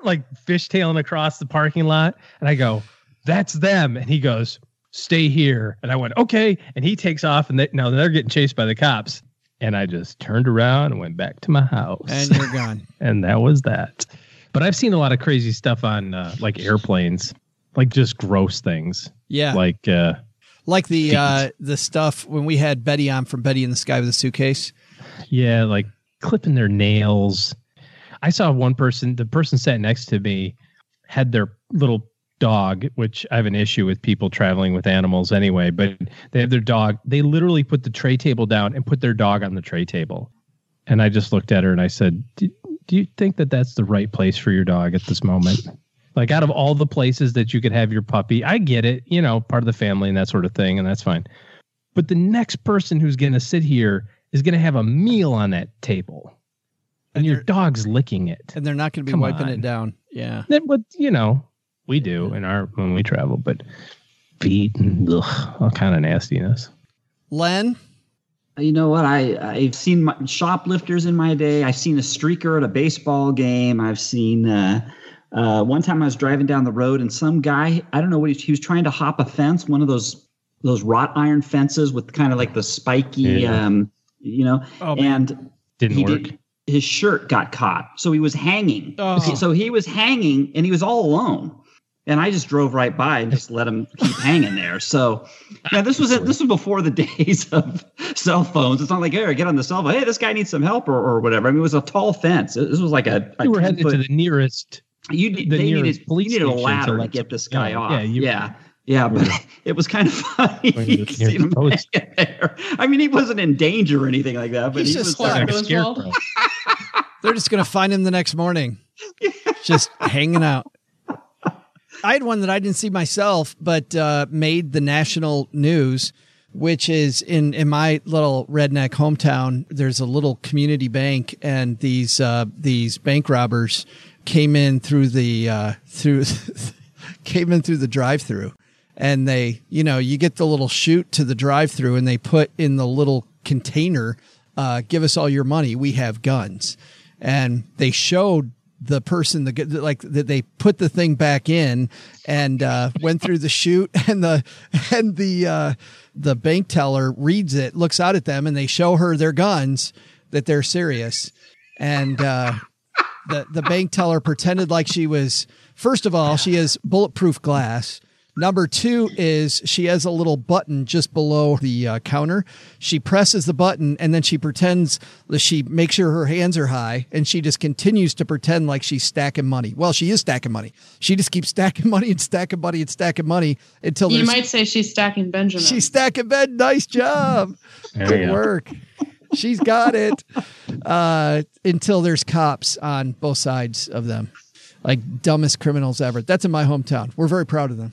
Like fishtailing across the parking lot. And I go, that's them. And he goes, stay here. And I went, okay. And he takes off and they, now they're getting chased by the cops. And I just turned around and went back to my house. And you're gone. And that was that. But I've seen a lot of crazy stuff on uh, like airplanes, like just gross things. Yeah. Like uh, like the uh, the stuff when we had Betty on from Betty in the Sky with a Suitcase. Yeah, like clipping their nails. I saw one person, the person sat next to me had their little dog, which I have an issue with people traveling with animals anyway, but they have their dog. They literally put the tray table down and put their dog on the tray table. And I just looked at her and I said, do, do you think that that's the right place for your dog at this moment? Like out of all the places that you could have your puppy, I get it, you know, part of the family and that sort of thing. And that's fine. But the next person who's going to sit here is going to have a meal on that table. And, and your dog's licking it. And they're not going to be Come wiping on. It down. Yeah. Then what, you know, we do in our when we travel, but feet and ugh, all kind of nastiness. Len, you know what? I I've seen my, shoplifters in my day. I've seen a streaker at a baseball game. I've seen uh, uh, one time I was driving down the road and some guy I don't know what he, he was trying to hop a fence, one of those those wrought iron fences with kind of like the spiky, yeah. um, you know, oh, and didn't work. Did, his shirt got caught, so he was hanging. Oh. So he was hanging, and he was all alone. And I just drove right by and just let him keep hanging there. So yeah, this was this was before the days of cell phones. It's not like, hey, get on the cell phone. Hey, this guy needs some help or, or whatever. I mean, it was a tall fence. This was like a. a you were headed foot. to the nearest. You the they nearest needed police you needed a ladder to, to get this guy yeah, off. Yeah, you, yeah, yeah. But it was kind of funny. Him there. I mean, he wasn't in danger or anything like that. But He's he just was like a scarecrow. They're just gonna find him the next morning, yeah. just hanging out. I had one that I didn't see myself, but uh, made the national news, which is in, in my little redneck hometown. There's a little community bank, and these uh, these bank robbers came in through the uh, through came in through the drive-through, and they, you know, you get the little chute to the drive-through, and they put in the little container, uh, "Give us all your money. We have guns," and they showed. The person, the like that they put the thing back in and uh, went through the chute, and the and the uh, the bank teller reads it, looks out at them, and they show her their guns that they're serious, and uh, the the bank teller pretended like she was. First of all, she has bulletproof glass. Number two is she has a little button just below the uh, counter. She presses the button and then she pretends that she makes sure her hands are high, and she just continues to pretend like she's stacking money. Well, she is stacking money. She just keeps stacking money and stacking money and stacking money until you might say she's stacking Benjamins. She's stacking Ben. Nice job. Good work. She's got it uh, until there's cops on both sides of them, like dumbest criminals ever. That's in my hometown. We're very proud of them.